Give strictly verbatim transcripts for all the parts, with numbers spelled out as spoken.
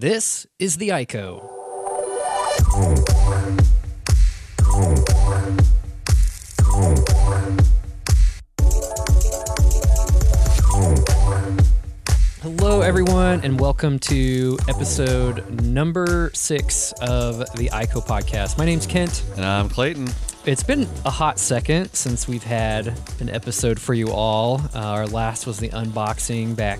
This is The Ico. Hello, everyone, and welcome to episode number six of The Ico Podcast. My name's Kent. And I'm Clayton. It's been a hot second since we've had an episode for you all. Uh, our last was the unboxing back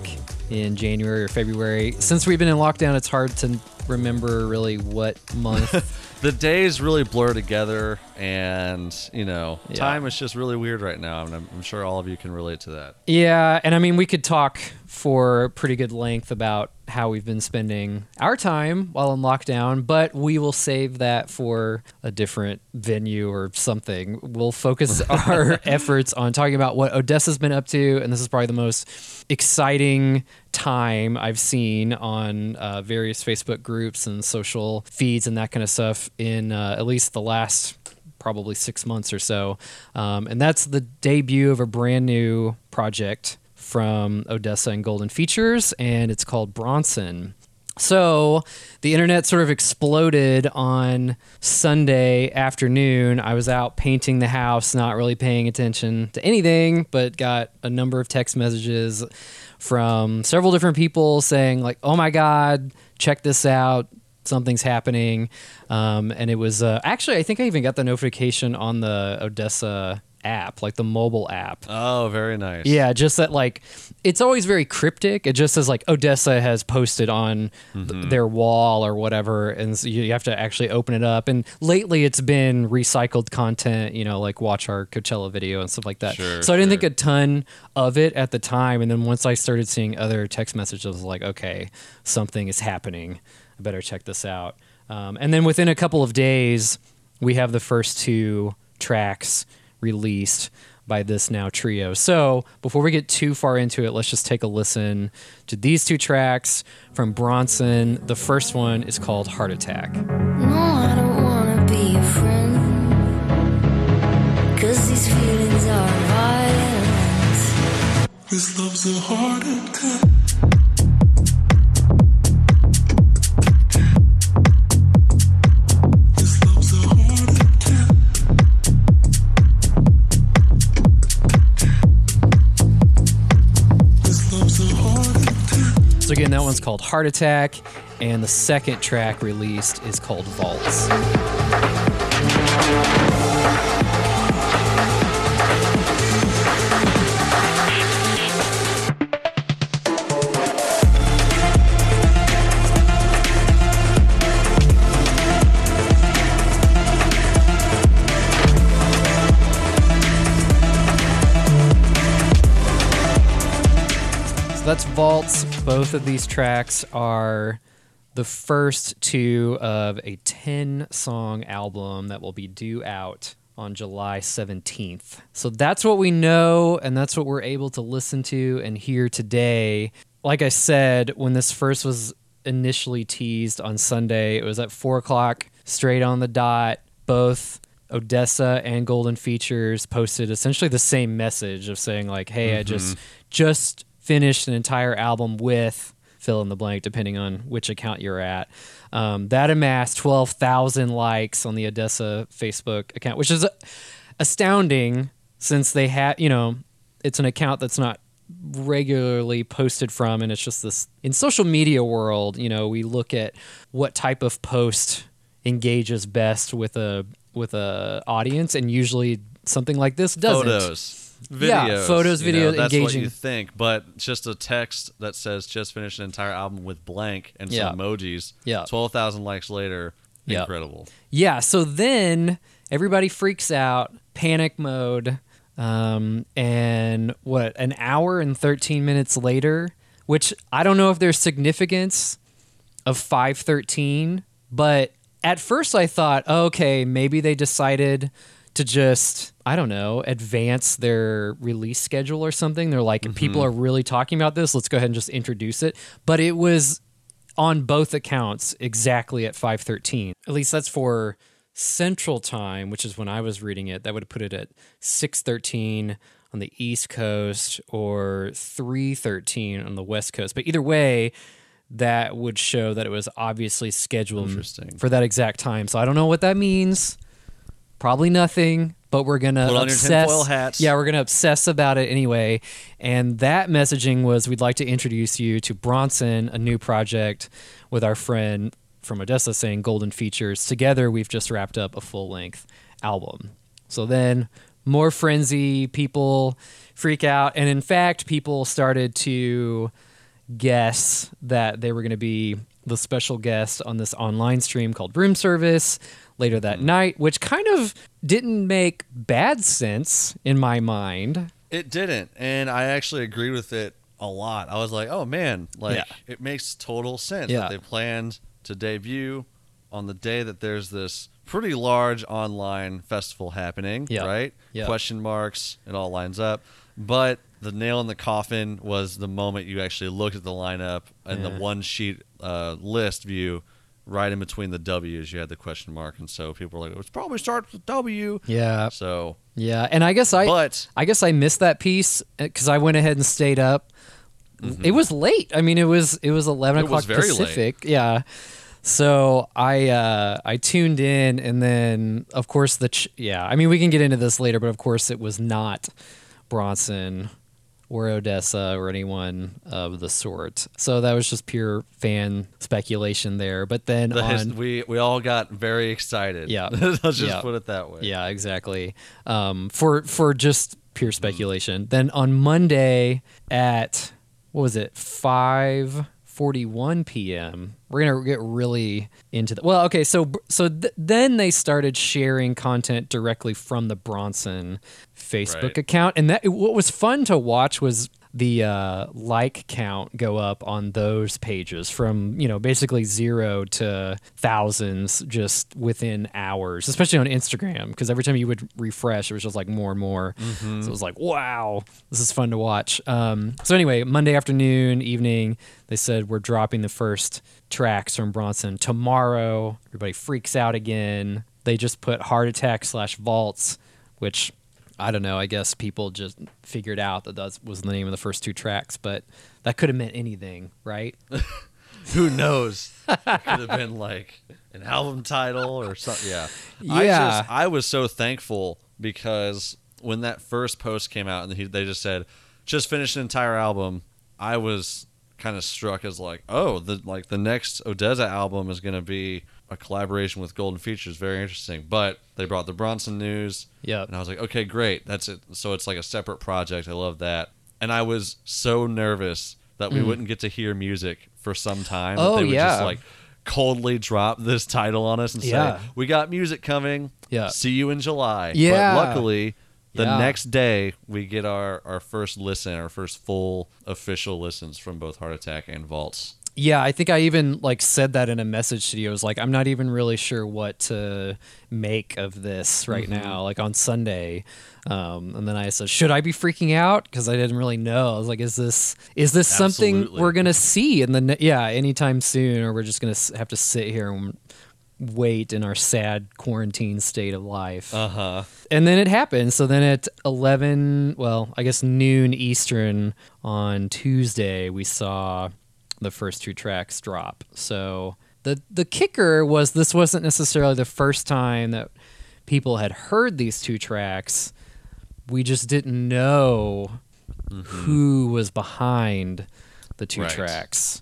in January or February. Since we've been in lockdown, it's hard to remember really what month. The days really blur together, and, you know, yeah. Time is just really weird right now. I mean, I'm sure all of you can relate to that. Yeah, and I mean, we could talk for pretty good length about how we've been spending our time while in lockdown, but we will save that for a different venue or something. We'll focus our efforts on talking about what Odesza's been up to, and this is probably the most exciting time I've seen on uh, various Facebook groups and social feeds and that kind of stuff in uh, at least the last probably six months or so. Um, and that's the debut of a brand new project from Odesza and Golden Features, and it's called Bronson. So the internet sort of exploded on Sunday afternoon. I was out painting the house, not really paying attention to anything, but got a number of text messages from several different people saying, like, oh my God, check this out. Something's happening. Um, and it was uh, actually, I think I even got the notification on the Odesza app, like the mobile app. Oh, very nice. Yeah, just that, like, it's always very cryptic. It just says, like, Odesza has posted on mm-hmm. th- their wall or whatever, and so you have to actually open it up. And lately it's been recycled content, you know, like watch our Coachella video and stuff like that. Sure, so I didn't sure. think a ton of it at the time, and then once I started seeing other text messages, I was like, okay, something is happening. I better check this out. Um, and then within a couple of days, we have the first two tracks released by this now trio. So before we get too far into it, let's just take a listen to these two tracks from Bronson. The first one is called Heart Attack. No, I don't want to be your friend, cause these feelings are violent. This love's a heart attack. So again, that one's called Heart Attack, and the second track released is called Vaults. That's Vaults. Both of these tracks are the first two of a ten-song album that will be due out on July seventeenth. So that's what we know, and that's what we're able to listen to and hear today. Like I said, when this first was initially teased on Sunday, it was at four o'clock, straight on the dot. Both Odesza and Golden Features posted essentially the same message of saying, like, hey, mm-hmm. I just just... finished an entire album with fill in the blank, depending on which account you're at. Um, that amassed twelve thousand likes on the Odesza Facebook account, which is astounding since they had, you know, it's an account that's not regularly posted from, and it's just this, in social media world, you know, we look at what type of post engages best with a, with a audience, and usually something like this doesn't. Photos. Videos, yeah, photos, videos, you know, that's engaging. What you think, but just a text that says just finished an entire album with blank and some yeah. emojis. Yeah, twelve thousand likes later, yeah. incredible. Yeah, so then everybody freaks out, panic mode, um, and what? An hour and thirteen minutes later, which I don't know if there's significance of five thirteen, but at first I thought, oh, okay, maybe they decided to just, I don't know, advance their release schedule or something. They're like, mm-hmm. people are really talking about this. Let's go ahead and just introduce it. But it was on both accounts exactly at five thirteen. At least that's for Central Time, which is when I was reading it. That would have put it at six thirteen on the East Coast or three thirteen on the West Coast. But either way, that would show that it was obviously scheduled for that exact time. So I don't know what that means. Probably nothing, but we're going to obsess. Yeah, we're going to obsess about it anyway. And that messaging was, we'd like to introduce you to Bronson, a new project with our friend from Odesza saying Golden Features. Together, we've just wrapped up a full-length album. So then more frenzy, people freak out. And in fact, people started to guess that they were going to be the special guest on this online stream called Broom Service later that night, which kind of didn't make bad sense in my mind. It didn't. And I actually agree with it a lot. I was like, oh man, like yeah. it makes total sense yeah. that they planned to debut on the day that there's this pretty large online festival happening, yeah. right? Yeah. Question marks, it all lines up. But the nail in the coffin was the moment you actually looked at the lineup and yeah. the one sheet uh, list view right in between the W's, you had the question mark. And so people were like, it probably starts with W. Yeah. So. Yeah. And I guess I, but, I guess I missed that piece because I went ahead and stayed up. Mm-hmm. It was late. I mean, it was, it was eleven it o'clock was very Pacific. Late. Yeah. So I uh, I tuned in and then, of course, the, ch- yeah, I mean, we can get into this later, but of course it was not Bronson or Odesza or anyone of the sort. So that was just pure fan speculation there. But then the on, his, we we all got very excited. Yeah, let's just yeah. put it that way. Yeah, exactly. Um, for for just pure speculation. Mm. Then on Monday at what was it, five forty-one p.m. We're gonna get really into the well. Okay, so so th- then they started sharing content directly from the Bronson Facebook right. account, and that what was fun to watch was the uh, like count go up on those pages from, you know, basically zero to thousands just within hours, especially on Instagram, because every time you would refresh, it was just like more and more. Mm-hmm. So it was like, wow, this is fun to watch. Um, so anyway, Monday afternoon, evening, they said we're dropping the first tracks from Bronson tomorrow. Everybody freaks out again. They just put Heart Attack slash Vaults, which... I don't know. I guess people just figured out that that was the name of the first two tracks, but that could have meant anything, right? Who knows? It could have been like an album title or something. Yeah. yeah. I, just, I was so thankful because when that first post came out and he, they just said, just finished an entire album, I was kind of struck as like, oh, the like the next Odesza album is going to be a collaboration with Golden Features. Very interesting. But they brought the Bronson news. Yeah. And I was like, okay, great. That's it. So it's like a separate project. I love that. And I was so nervous that we mm. wouldn't get to hear music for some time. Oh, they would yeah. just like coldly drop this title on us and yeah. say, we got music coming. Yeah. See you in July. Yeah. But luckily, the yeah. next day we get our, our first listen, our first full official listens from both Heart Attack and Vaults. Yeah, I think I even like said that in a message to you. I was like, I'm not even really sure what to make of this right mm-hmm. now, like on Sunday. Um, and then I said, should I be freaking out? Because I didn't really know. I was like, is this is this Absolutely. something we're going to see in the ne- yeah anytime soon, or we're just going to have to sit here and wait in our sad quarantine state of life? Uh-huh. And then it happened. So then at eleven, well, I guess noon Eastern on Tuesday, we saw the first two tracks drop. So the the kicker was this wasn't necessarily the first time that people had heard these two tracks. We just didn't know mm-hmm. who was behind the two right. tracks.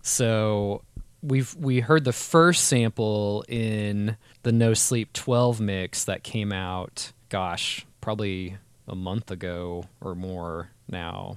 So we've we heard the first sample in the No Sleep twelve mix that came out, gosh, probably a month ago or more now.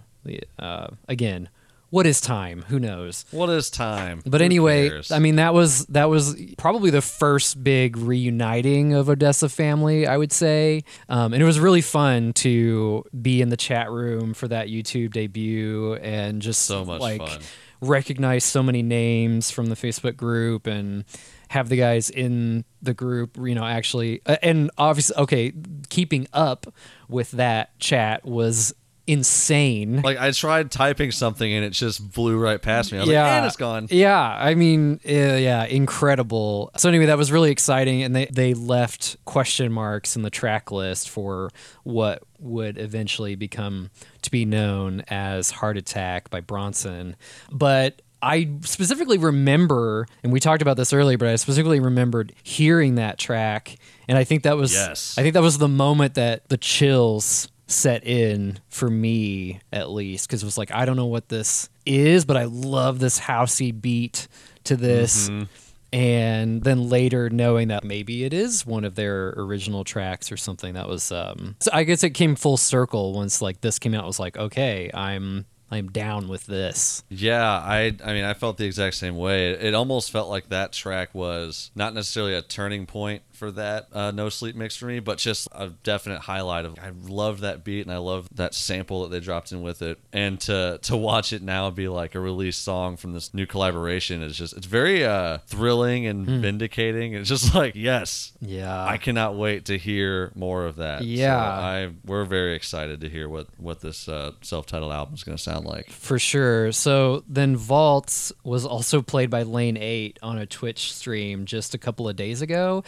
Uh, again, what is time? Who knows? What is time? But anyway, I mean, that was that was probably the first big reuniting of Odesza family, I would say. Um, and it was really fun to be in the chat room for that YouTube debut and just so much like fun. Recognize so many names from the Facebook group and have the guys in the group, you know, actually. And obviously, okay, keeping up with that chat was insane. Like I tried typing something and it just blew right past me. I was yeah. like, and it's gone. Yeah. I mean, uh, yeah, incredible. So anyway, that was really exciting. And they, they left question marks in the track list for what would eventually become to be known as Heart Attack by Bronson. But I specifically remember, and we talked about this earlier, but I specifically remembered hearing that track, and I think that was yes. I think that was the moment that the chills set in for me, at least, because it was like, I don't know what this is, but I love this housey beat to this. Mm-hmm. And then later knowing that maybe it is one of their original tracks or something. That was, um, so I guess it came full circle once like this came out. It was like, okay, I'm, I'm down with this. Yeah. I, I mean, I felt the exact same way. It, it almost felt like that track was not necessarily a turning point for that uh, No Sleep mix for me, but just a definite highlight of, I love that beat and I love that sample that they dropped in with it. And to to watch it now be like a release song from this new collaboration is just, it's very uh, thrilling and mm. vindicating. It's just like, yes, yeah, I cannot wait to hear more of that. Yeah. So I, we're very excited to hear what, what this uh, self-titled album is going to sound like. For sure. So then Vaults was also played by Lane eight on a Twitch stream just a couple of days ago.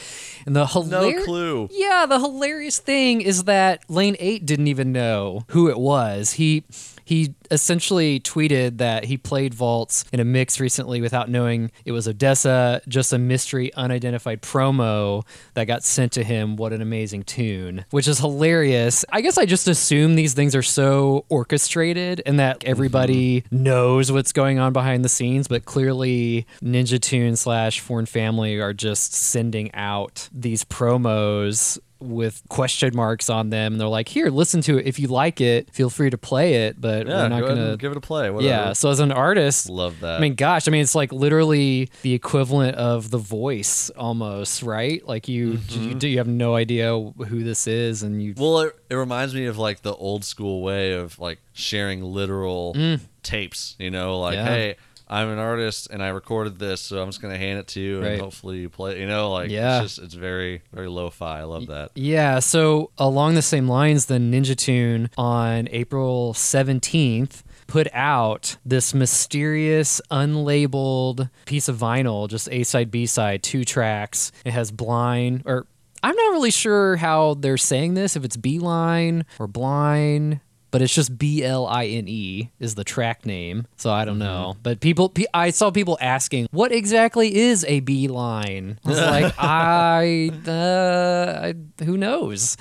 And the hilarious, no clue. Yeah, the hilarious thing is that Lane eight didn't even know who it was. He he essentially tweeted that he played Vaults in a mix recently without knowing it was Odesza, just a mystery unidentified promo that got sent to him. What an amazing tune, which is hilarious. I guess I just assume these things are so orchestrated and that everybody mm-hmm. knows what's going on behind the scenes, but clearly Ninja Tune slash Foreign Family are just sending out these promos with question marks on them, and they're like, here, listen to it. If you like it, feel free to play it, but yeah, we're not go gonna ahead and give it a play. Whatever. Yeah. So as an artist, love that. I mean, gosh, I mean, it's like literally the equivalent of The Voice almost, right? Like you, mm-hmm. you do, you have no idea who this is, and you. Well, it, it reminds me of like the old school way of like sharing literal mm. tapes. You know, like yeah. hey, I'm an artist and I recorded this, so I'm just going to hand it to you and right. hopefully you play, you know, like yeah. it's just, it's very, very lo-fi. I love that. Yeah. So along the same lines, the Ninja Tune on April seventeenth put out this mysterious, unlabeled piece of vinyl, just A-side, B-side, two tracks. It has blind or I'm not really sure how they're saying this, if it's Beeline or Blind, but it's just B L I N E is the track name, so I don't know. But people, I saw people asking, what exactly is a beeline? I was like, I, uh, I, who knows?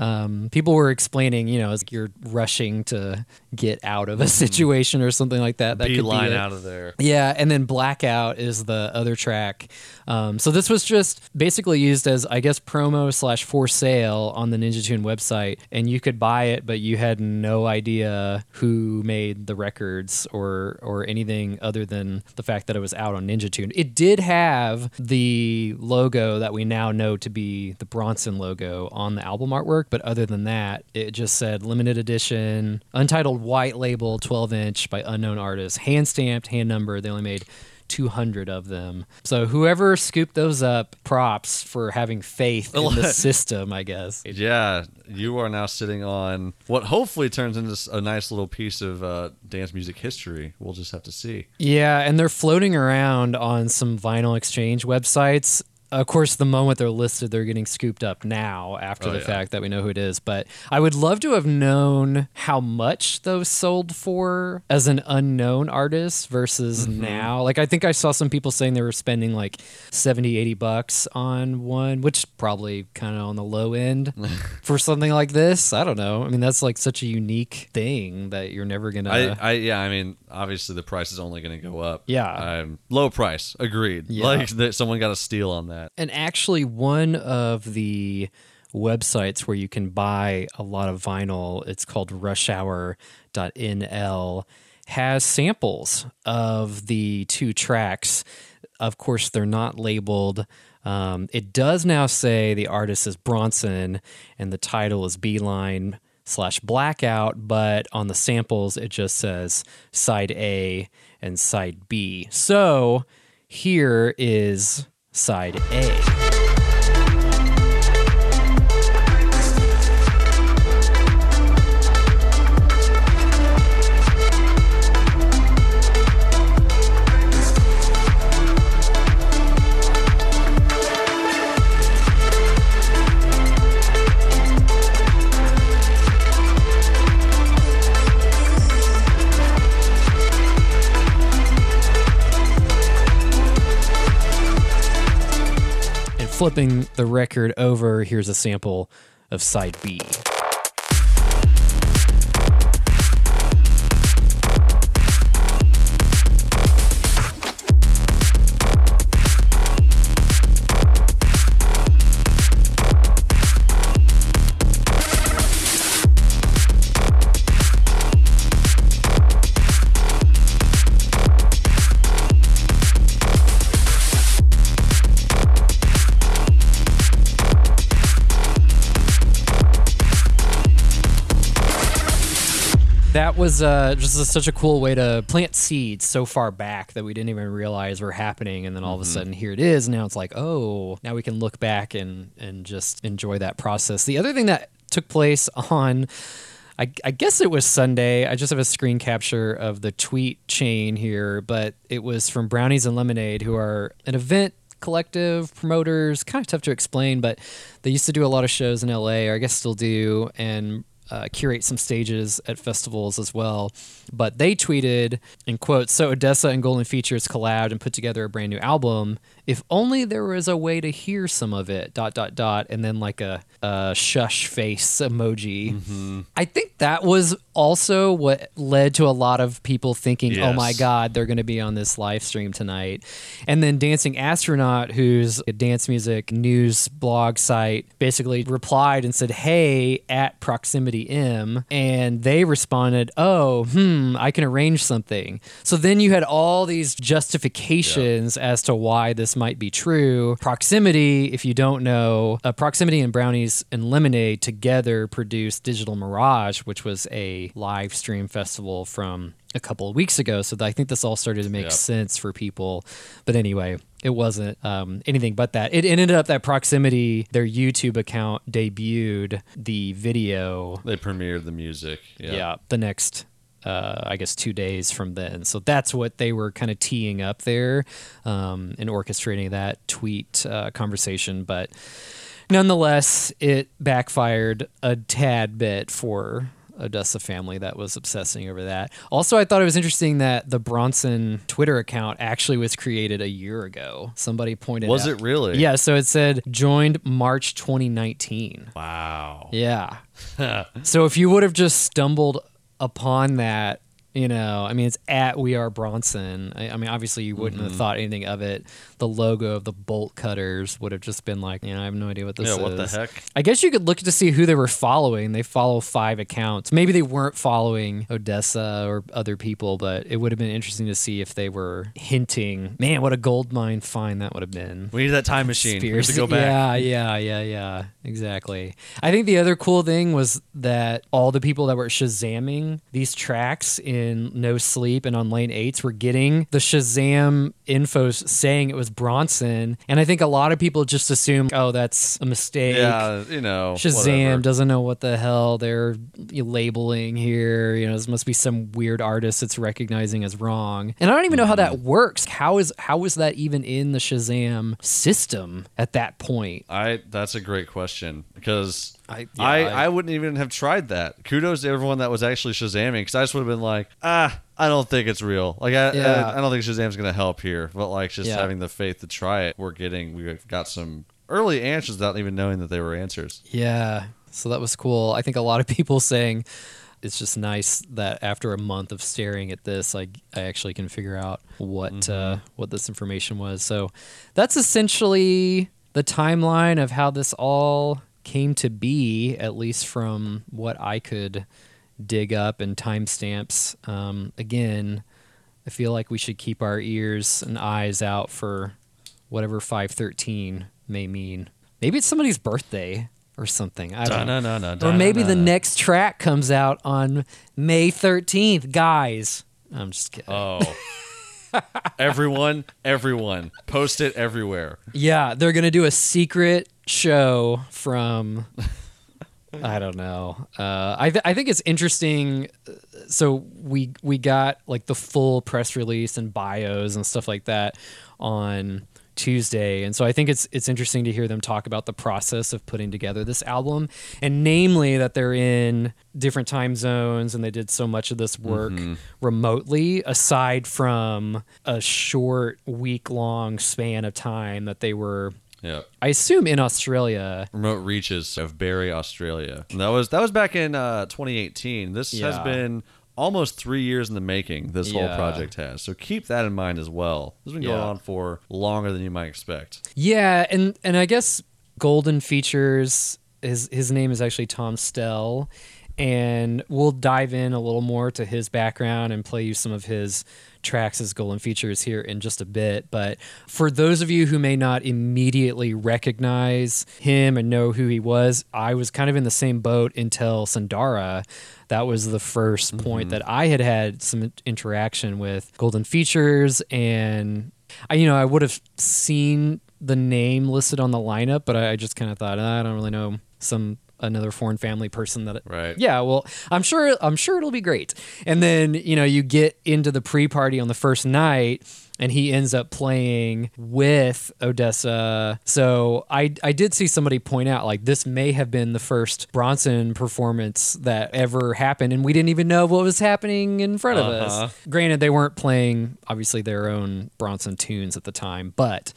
Um, people were explaining, you know, it's like you're rushing to get out of a situation or something like that. that Beeline could be out of there. Yeah, and then Blackout is the other track. Um, so this was just basically used as, I guess, promo slash for sale on the Ninja Tune website, and you could buy it, but you had no idea who made the records or or anything other than the fact that it was out on Ninja Tune. It did have the logo that we now know to be the Bronson logo on the album artwork, but other than that, it just said limited edition, untitled white label, twelve inch by unknown artist, hand stamped, hand numbered. They only made two hundred of them. So whoever scooped those up, props for having faith in the system, I guess. Yeah, you are now sitting on what hopefully turns into a nice little piece of uh, dance music history. We'll just have to see. Yeah, and they're floating around on some vinyl exchange websites. Of course, the moment they're listed, they're getting scooped up now after oh, the yeah. fact that we know who it is. But I would love to have known how much those sold for as an unknown artist versus mm-hmm. now. Like, I think I saw some people saying they were spending like seventy, eighty bucks on one, which is probably kind of on the low end for something like this. I don't know. I mean, that's like such a unique thing that you're never going to. I, yeah, I mean, obviously the price is only going to go up. Yeah. Um, low price. Agreed. Yeah. Like, that someone got a steal on that. And actually, one of the websites where you can buy a lot of vinyl, it's called rush hour dot n l, has samples of the two tracks. Of course, they're not labeled. Um, it does now say the artist is Bronson and the title is Beeline slash Blackout, but on the samples, it just says Side A and Side B. So here is Side A. flipping the record over, here's a sample of side B. That was uh, just a, such a cool way to plant seeds so far back that we didn't even realize were happening. And then all mm-hmm. of a sudden, here it is. Now it's like, oh, now we can look back and, and just enjoy that process. The other thing that took place on, I, I guess it was Sunday. I just have a screen capture of the tweet chain here, but it was from Brownies and Lemonade, who are an event collective, promoters, kind of tough to explain, but they used to do a lot of shows in L A, or I guess still do, and Uh, curate some stages at festivals as well. But they tweeted, in quotes, "So Odesza and Golden Features collabed and put together a brand new album. If only there was a way to hear some of it, dot, dot, dot," and then like a, a shush face emoji. Mm-hmm. I think that was also what led to a lot of people thinking, yes, oh my God, they're going to be on this live stream tonight. And then Dancing Astronaut, who's a dance music news blog site, basically replied and said, "Hey, at Proximity M," and they responded, "Oh, hmm, I can arrange something." So then you had all these justifications yeah. as to why this might be true. Proximity, if you don't know, uh, Proximity and Brownies and Lemonade together produced Digital Mirage, which was a live stream festival from a couple of weeks ago. So I think this all started to make yeah. sense for people. But anyway, it wasn't um, anything but that. It ended up that Proximity, their YouTube account, debuted the video. They premiered the music. Yeah. yeah the next, uh, I guess, two days from then. So that's what they were kind of teeing up there um, and orchestrating that tweet uh, conversation. But nonetheless, it backfired a tad bit for Odesza family that was obsessing over that. Also, I thought it was interesting that the Bronson Twitter account actually was created a year ago. Somebody pointed was out. Was it really? Yeah, so it said joined March twenty nineteen. Wow. Yeah. So if you would have just stumbled upon that, you know, I mean, it's at We Are Bronson. I, I mean, obviously you wouldn't mm-hmm. have thought anything of it. The logo of the bolt cutters would have just been like, you know, I have no idea what this yeah, is. Yeah, what the heck? I guess you could look to see who they were following. They follow five accounts. Maybe they weren't following Odesza or other people, but it would have been interesting to see if they were hinting. Man, what a goldmine find that would have been. We need that time machine. We have to go back. Yeah, yeah, yeah, yeah. Exactly. I think the other cool thing was that all the people that were Shazamming these tracks in In No Sleep and on Lane eight were getting the Shazam info saying it was Bronson, and I think a lot of people just assume, oh, that's a mistake. Yeah, you know, Shazam whatever. Doesn't know what the hell they're labeling here. You know, this must be some weird artist that's recognizing as wrong. And I don't even know mm-hmm. how that works. How is how is that even in the Shazam system at that point? I that's a great question because. I, yeah, I, I I wouldn't even have tried that. Kudos to everyone that was actually Shazamming, because I just would have been like, ah, I don't think it's real. Like I, yeah. I, I don't think Shazam's gonna help here. But like just yeah. having the faith to try it, we're getting we got some early answers without even knowing that they were answers. Yeah, so that was cool. I think a lot of people saying it's just nice that after a month of staring at this, I I actually can figure out what mm-hmm. uh, what this information was. So that's essentially the timeline of how this all came to be, at least from what I could dig up and timestamps. Um, again, I feel like we should keep our ears and eyes out for whatever five thirteen may mean. Maybe it's somebody's birthday or something. I don't know. No, no, no, or maybe no, no, the no. next track comes out on May thirteenth, guys. I'm just kidding. Oh. everyone, everyone, post it everywhere. Yeah, they're going to do a secret show from I don't know. Uh, I th- I think it's interesting. So we we got like the full press release and bios and stuff like that on Tuesday, and so I think it's it's interesting to hear them talk about the process of putting together this album, and namely that they're in different time zones and they did so much of this work mm-hmm. remotely, aside from a short week long span of time that they were Yeah. I assume in Australia. Remote reaches of Barrie, Australia. And that was that was back in uh, twenty eighteen. This yeah. has been almost three years in the making, this yeah. whole project has. So keep that in mind as well. This has been going yeah. on for longer than you might expect. Yeah, and, and I guess Golden Features, his, his name is actually Tom Stell. And we'll dive in a little more to his background and play you some of his tracks as Golden Features here in just a bit. But for those of you who may not immediately recognize him and know who he was, I was kind of in the same boat until Sundara. That was the first mm-hmm. point that I had had some interaction with Golden Features. And, I, you know, I would have seen the name listed on the lineup, but I, I just kind of thought, I don't really know some... another Foreign Family person that, it, right. yeah, well, I'm sure, I'm sure it'll be great. And then, you know, you get into the pre-party on the first night and he ends up playing with Odesza. So I, I did see somebody point out, like, this may have been the first Bronson performance that ever happened. And we didn't even know what was happening in front uh-huh. of us. Granted, they weren't playing obviously their own Bronson tunes at the time, but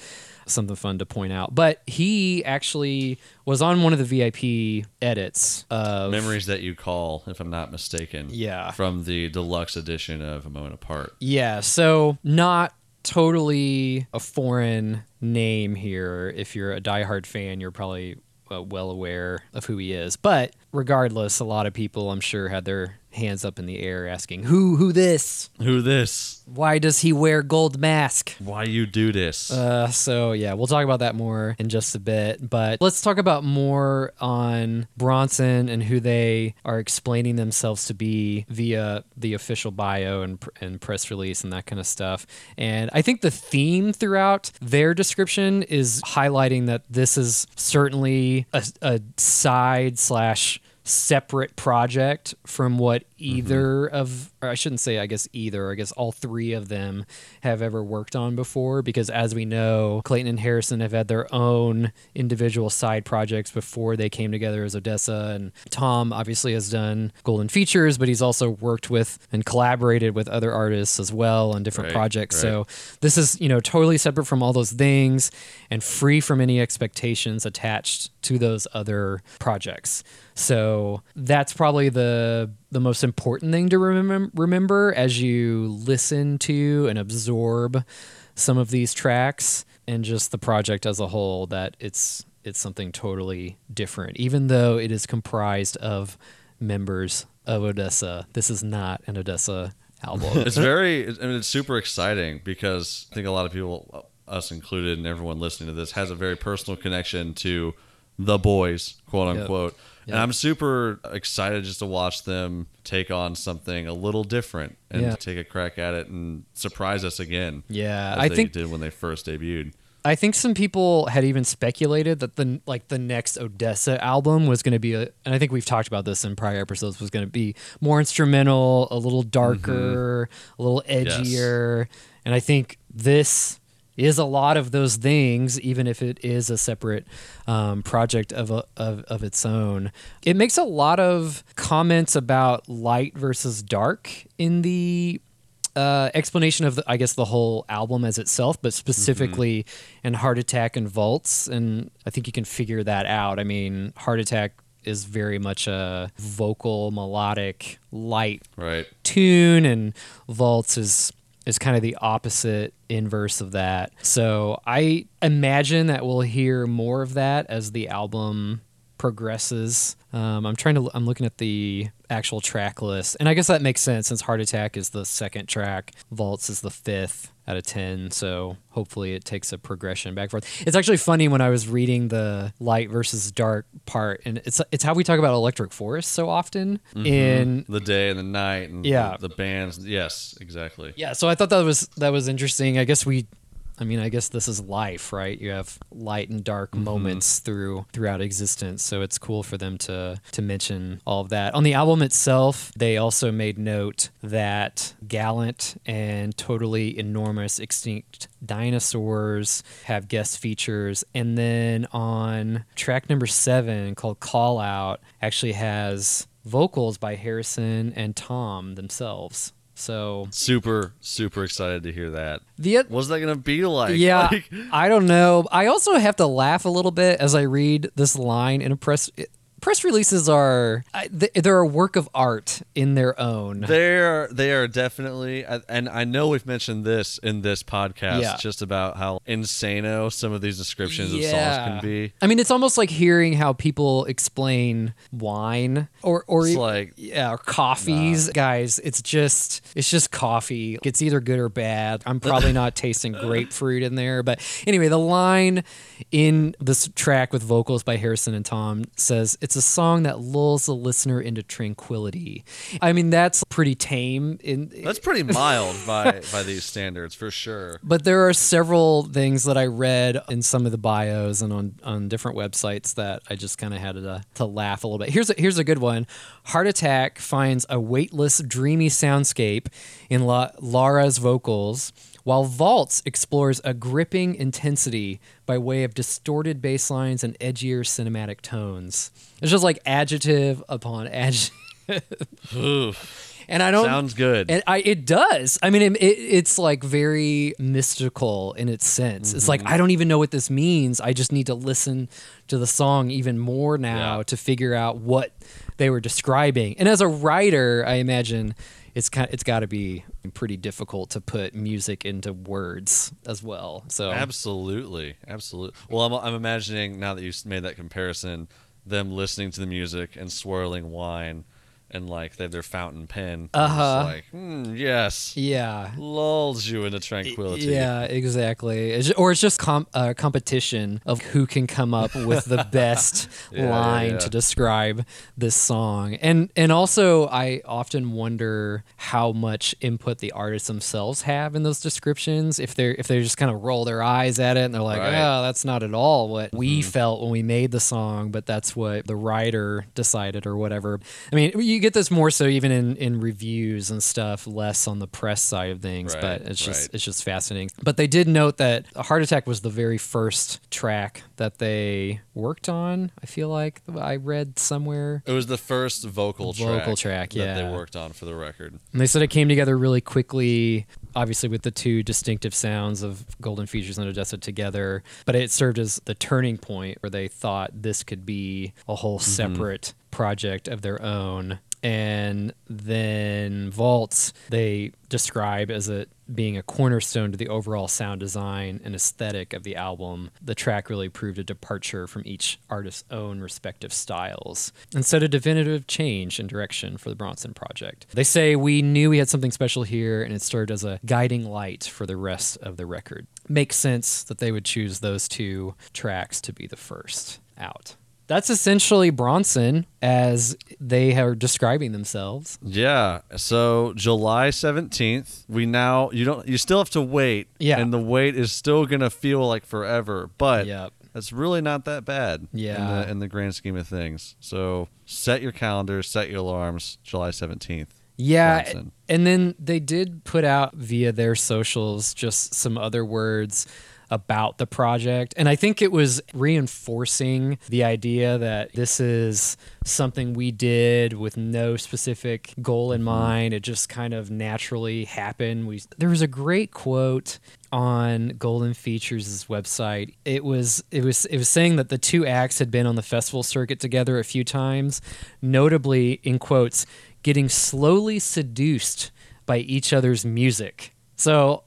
something fun to point out. But he actually was on one of the V I P edits of Memories That You Call, if I'm not mistaken. Yeah. From the deluxe edition of A Moment Apart. Yeah. So not totally a foreign name here. If you're a diehard fan, you're probably uh, well aware of who he is. But regardless, a lot of people, I'm sure, had their hands up in the air asking, who, who this? Who this? Why does he wear gold mask? Why you do this? Uh, so yeah, we'll talk about that more in just a bit, but let's talk about more on Bronson and who they are explaining themselves to be via the official bio and, and press release and that kind of stuff. And I think the theme throughout their description is highlighting that this is certainly a, a side slash separate project from what either mm-hmm. of, or I shouldn't say, I guess either, I guess all three of them have ever worked on before, because as we know, Clayton and Harrison have had their own individual side projects before they came together as Odesza, and Tom obviously has done Golden Features, but he's also worked with and collaborated with other artists as well on different right, projects. Right. So this is, you know, totally separate from all those things and free from any expectations attached to those other projects. So that's probably the the most important thing to remember, remember as you listen to and absorb some of these tracks and just the project as a whole, that it's it's something totally different. Even though it is comprised of members of Odesza, this is not an Odesza album. It's very, I mean, it's super exciting because I think a lot of people, us included and everyone listening to this, has a very personal connection to the boys, quote unquote. Yep. Yep. And I'm super excited just to watch them take on something a little different and yeah. take a crack at it and surprise us again. Yeah, as I they think did when they first debuted. I think some people had even speculated that the like the next Odesza album was going to be, a, and I think we've talked about this in prior episodes, was going to be more instrumental, a little darker, mm-hmm. a little edgier, yes. and I think this is a lot of those things, even if it is a separate um, project of, a, of of its own. It makes a lot of comments about light versus dark in the uh, explanation of, the, I guess, the whole album as itself, but specifically mm-hmm. in Heart Attack and Vaults, and I think you can figure that out. I mean, Heart Attack is very much a vocal, melodic, light right. tune, and Vaults is... is kind of the opposite inverse of that. So I imagine that we'll hear more of that as the album progresses. Um, I'm trying to, I'm looking at the actual track list, and I guess that makes sense since Heart Attack is the second track, Vaults is the fifth out of ten. So hopefully it takes a progression back and forth. It's actually funny when I was reading the light versus dark part, and it's it's how we talk about Electric Forest so often mm-hmm. in the day and the night and yeah. the, the bands. Yes, exactly. Yeah. So I thought that was that was interesting. I guess we. I mean, I guess this is life, right? You have light and dark mm-hmm. moments through throughout existence, so it's cool for them to to mention all of that. On the album itself, they also made note that Gallant and Totally Enormous Extinct Dinosaurs have guest features, and then on track number seven called Call Out actually has vocals by Harrison and Tom themselves. So super, super excited to hear that. The, What's that going to be like? Yeah, like, I don't know. I also have to laugh a little bit as I read this line in a press. It, press releases are they're a work of art in their own. They're they are definitely, and I know we've mentioned this in this podcast, yeah. just about how insano some of these descriptions yeah. of songs can be. I mean, it's almost like hearing how people explain wine or or it's like yeah, or coffees, nah. guys. It's just it's just coffee. It's either good or bad. I'm probably not tasting grapefruit in there, but anyway, the line in this track with vocals by Harrison and Tom says, "It's a song that lulls the listener into tranquility." I mean, that's pretty tame. In, that's pretty mild by, by these standards, for sure. But there are several things that I read in some of the bios and on, on different websites that I just kind of had to, to laugh a little bit. Here's a, here's a good one. Heart Attack finds a weightless, dreamy soundscape in La- Lara's vocals, while Vaults explores a gripping intensity by way of distorted bass lines and edgier cinematic tones. It's just like adjective upon adjective. And I don't sounds good. And I, it does. I mean, it, it, it's like very mystical in its sense. Mm-hmm. It's like, I don't even know what this means. I just need to listen to the song even more now yeah. to figure out what they were describing. And as a writer, I imagine it's kind of, it's got to be pretty difficult to put music into words as well. So absolutely, absolutely. Well, I'm I'm imagining now that you made that comparison, them listening to the music and swirling wine, and like they have their fountain pen. Uh huh. Like mm, yes, yeah, lulls you into tranquility. Yeah, exactly. It's just, or it's just com- uh, competition of who can come up with the best yeah, line yeah, yeah. to describe this song. And and also, I often wonder how much input the artists themselves have in those descriptions. If they if they just kind of roll their eyes at it and they're like, right. oh, that's not at all what we mm. felt when we made the song, but that's what the writer decided or whatever. I mean, you. Get this more so even in, in reviews and stuff, less on the press side of things, right, but it's just right. it's just fascinating. But they did note that Heart Attack was the very first track that they worked on. I feel like I read somewhere it was the first vocal track, vocal track, yeah, that they worked on for the record. And they said it came together really quickly, obviously with the two distinctive sounds of Golden Features and Odesza together. But it served as the turning point where they thought this could be a whole mm-hmm. separate project of their own. And then Vaults, they describe as a being a cornerstone to the overall sound design and aesthetic of the album. The track really proved a departure from each artist's own respective styles and set a definitive change in direction for the Bronson project. They say, "We knew we had something special here, and it served as a guiding light for the rest of the record." Makes sense that they would choose those two tracks to be the first out. That's essentially Bronson as they are describing themselves. Yeah. So July seventeenth, we now you don't you still have to wait. Yeah. And the wait is still gonna feel like forever, but yep. that's really not that bad. Yeah. In the, in the grand scheme of things. So set your calendars, set your alarms. July seventeenth. Yeah. Bronson. And then they did put out via their socials just some other words about the project. And I think it was reinforcing the idea that this is something we did with no specific goal in mind. It just kind of naturally happened. We there was a great quote on Golden Features' website. It was it was it was saying that the two acts had been on the festival circuit together a few times, notably in quotes, getting slowly seduced by each other's music. So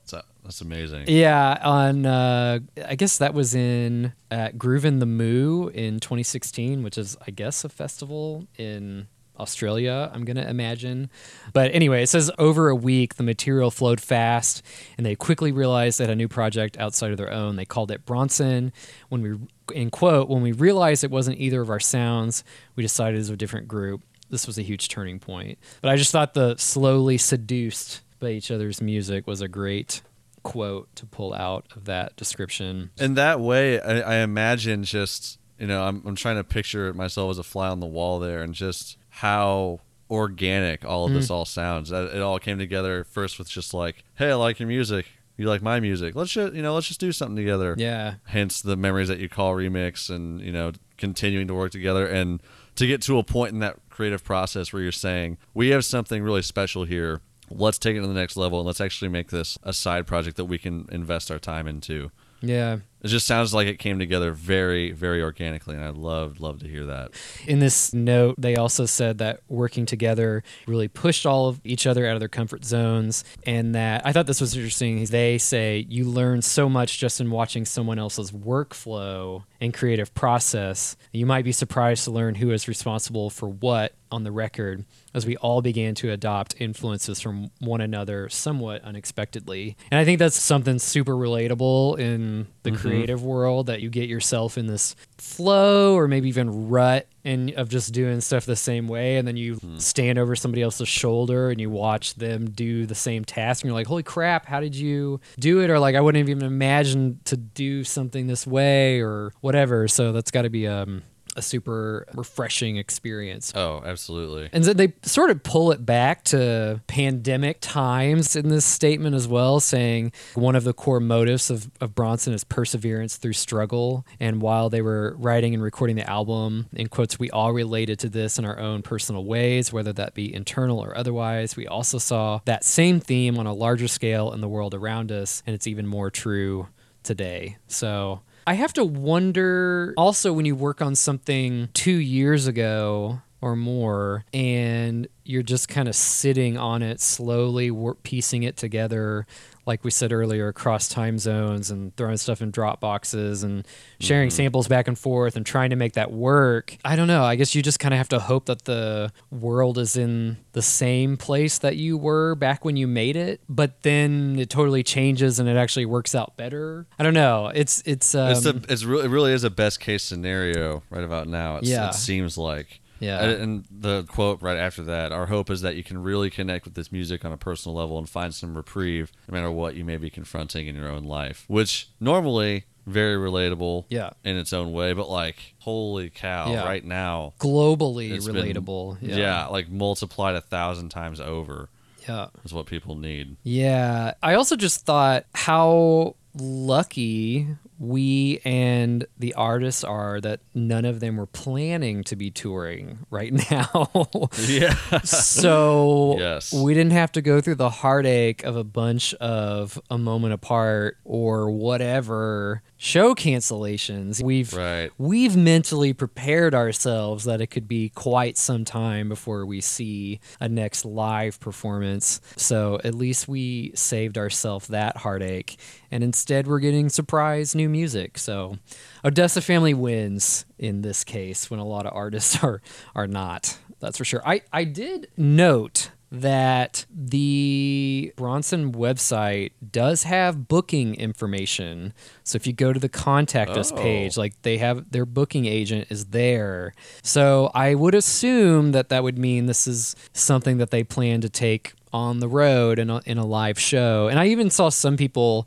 that's amazing. Yeah, on uh, I guess that was in uh, Groovin' the Moo in twenty sixteen, which is I guess a festival in Australia, I'm going to imagine. But anyway, it says over a week, the material flowed fast, and they quickly realized they had a new project outside of their own. They called it Bronson. When we, in quote, when we realized it wasn't either of our sounds, we decided it was a different group. This was a huge turning point. But I just thought the slowly seduced by each other's music was a great quote to pull out of that description. In that way, I, I imagine just, you know, I'm, I'm trying to picture myself as a fly on the wall there and just how organic all of mm. this all sounds. It all came together first with just like, hey, I like your music. You like my music. Let's just, you know, let's just do something together. Yeah. Hence the Memories That You Call remix and, you know, continuing to work together and to get to a point in that creative process where you're saying, we have something really special here. let's take it to the next level and let's actually make this a side project that we can invest our time into. Yeah. It just sounds like it came together very, very organically, and I loved, loved to hear that. In this note, they also said that working together really pushed all of each other out of their comfort zones, and that, I thought this was interesting, they say you learn so much just in watching someone else's workflow and creative process. You might be surprised to learn who is responsible for what on the record, as we all began to adopt influences from one another somewhat unexpectedly. And I think that's something super relatable in the mm-hmm. creative world, that you get yourself in this flow or maybe even rut and of just doing stuff the same way, and then you mm-hmm. stand over somebody else's shoulder and you watch them do the same task and you're like, holy crap, how did you do it? Or like, I wouldn't have even imagined to do something this way or whatever. So that's got to be um a super refreshing experience. Oh, absolutely. And then they sort of pull it back to pandemic times in this statement as well, saying one of the core motives of, of Bronson is perseverance through struggle. And while they were writing and recording the album, in quotes, we all related to this in our own personal ways, whether that be internal or otherwise. We also saw that same theme on a larger scale in the world around us, and it's even more true today. So I have to wonder also, when you work on something two years ago or more and you're just kind of sitting on it, slowly work, piecing it together, like we said earlier, across time zones and throwing stuff in drop boxes and sharing mm-hmm. samples back and forth and trying to make that work. I don't know. I guess you just kind of have to hope that the world is in the same place that you were back when you made it, but then it totally changes and it actually works out better. I don't know. It's, it's, um, it's, a, it's re- it really is a best case scenario right about now. It's, yeah. It seems like. Yeah. And the quote right after that, our hope is that you can really connect with this music on a personal level and find some reprieve no matter what you may be confronting in your own life, which normally very relatable yeah. in its own way, but like, holy cow, yeah. right now. Globally relatable. Been, yeah. yeah, like multiplied a thousand times over yeah. is what people need. Yeah. I also just thought how lucky we and the artists are that none of them were planning to be touring right now. yeah. So yes. we didn't have to go through the heartache of a bunch of A Moment Apart or whatever show cancellations. We've right. we've mentally prepared ourselves that it could be quite some time before we see a next live performance. So at least we saved ourselves that heartache. And instead, we're getting surprise new music. So Odesza family wins in this case when a lot of artists are are not. That's for sure. I, I did note that the Bronson website does have booking information. So if you go to the contact us oh. page, like they have their booking agent is there. So I would assume that that would mean this is something that they plan to take on the road and in a live show. And I even saw some people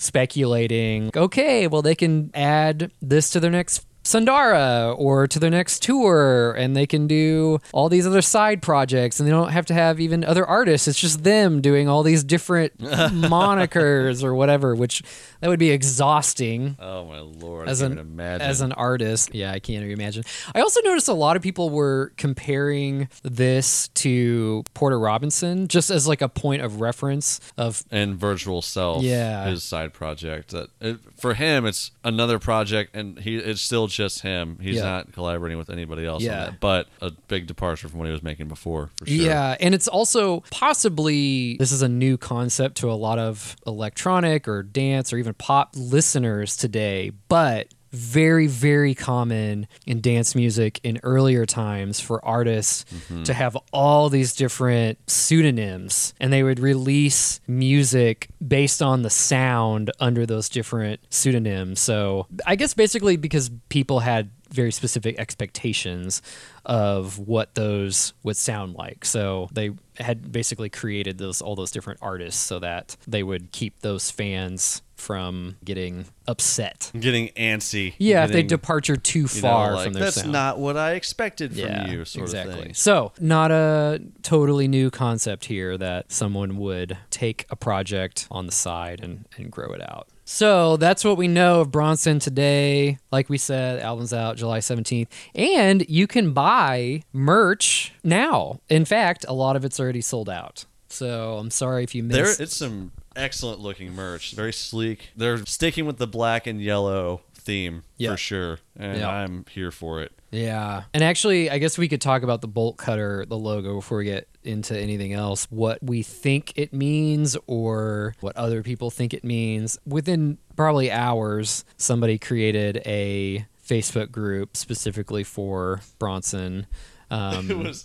speculating, okay, well, they can add this to their next Sundara or to their next tour, and they can do all these other side projects, and they don't have to have even other artists. It's just them doing all these different monikers or whatever, which that would be exhausting. Oh my Lord. As I can't an, imagine. As an artist. Yeah, I can't even imagine. I also noticed a lot of people were comparing this to Porter Robinson just as like a point of reference of and Virtual Self. Yeah. His side project. That it, for him, it's another project, and he it's still just him. He's yeah. not collaborating with anybody else yeah. on that, but a big departure from what he was making before, for sure. Yeah, and it's also possibly, this is a new concept to a lot of electronic or dance or even pop listeners today, but very, very common in dance music in earlier times for artists mm-hmm. to have all these different pseudonyms, and they would release music based on the sound under those different pseudonyms. So I guess basically because people had very specific expectations of what those would sound like. So they had basically created those all those different artists so that they would keep those fans from getting upset. Getting antsy. Yeah, getting, if they departure too far you know, like, from their that's sound. That's not what I expected from yeah, you, sort exactly. of thing. So not a totally new concept here that someone would take a project on the side and, and grow it out. So that's what we know of Bronson today. Like we said, album's out July seventeenth. And you can buy merch now. In fact, a lot of it's already sold out. So I'm sorry if you missed. There, it's some excellent looking merch. Very sleek. They're sticking with the black and yellow theme yep. for sure. And yep. I'm here for it. Yeah. And actually, I guess we could talk about the bolt cutter, the logo, before we get into anything else. What we think it means or what other people think it means. Within probably hours, somebody created a Facebook group specifically for Bronson. Um, it was...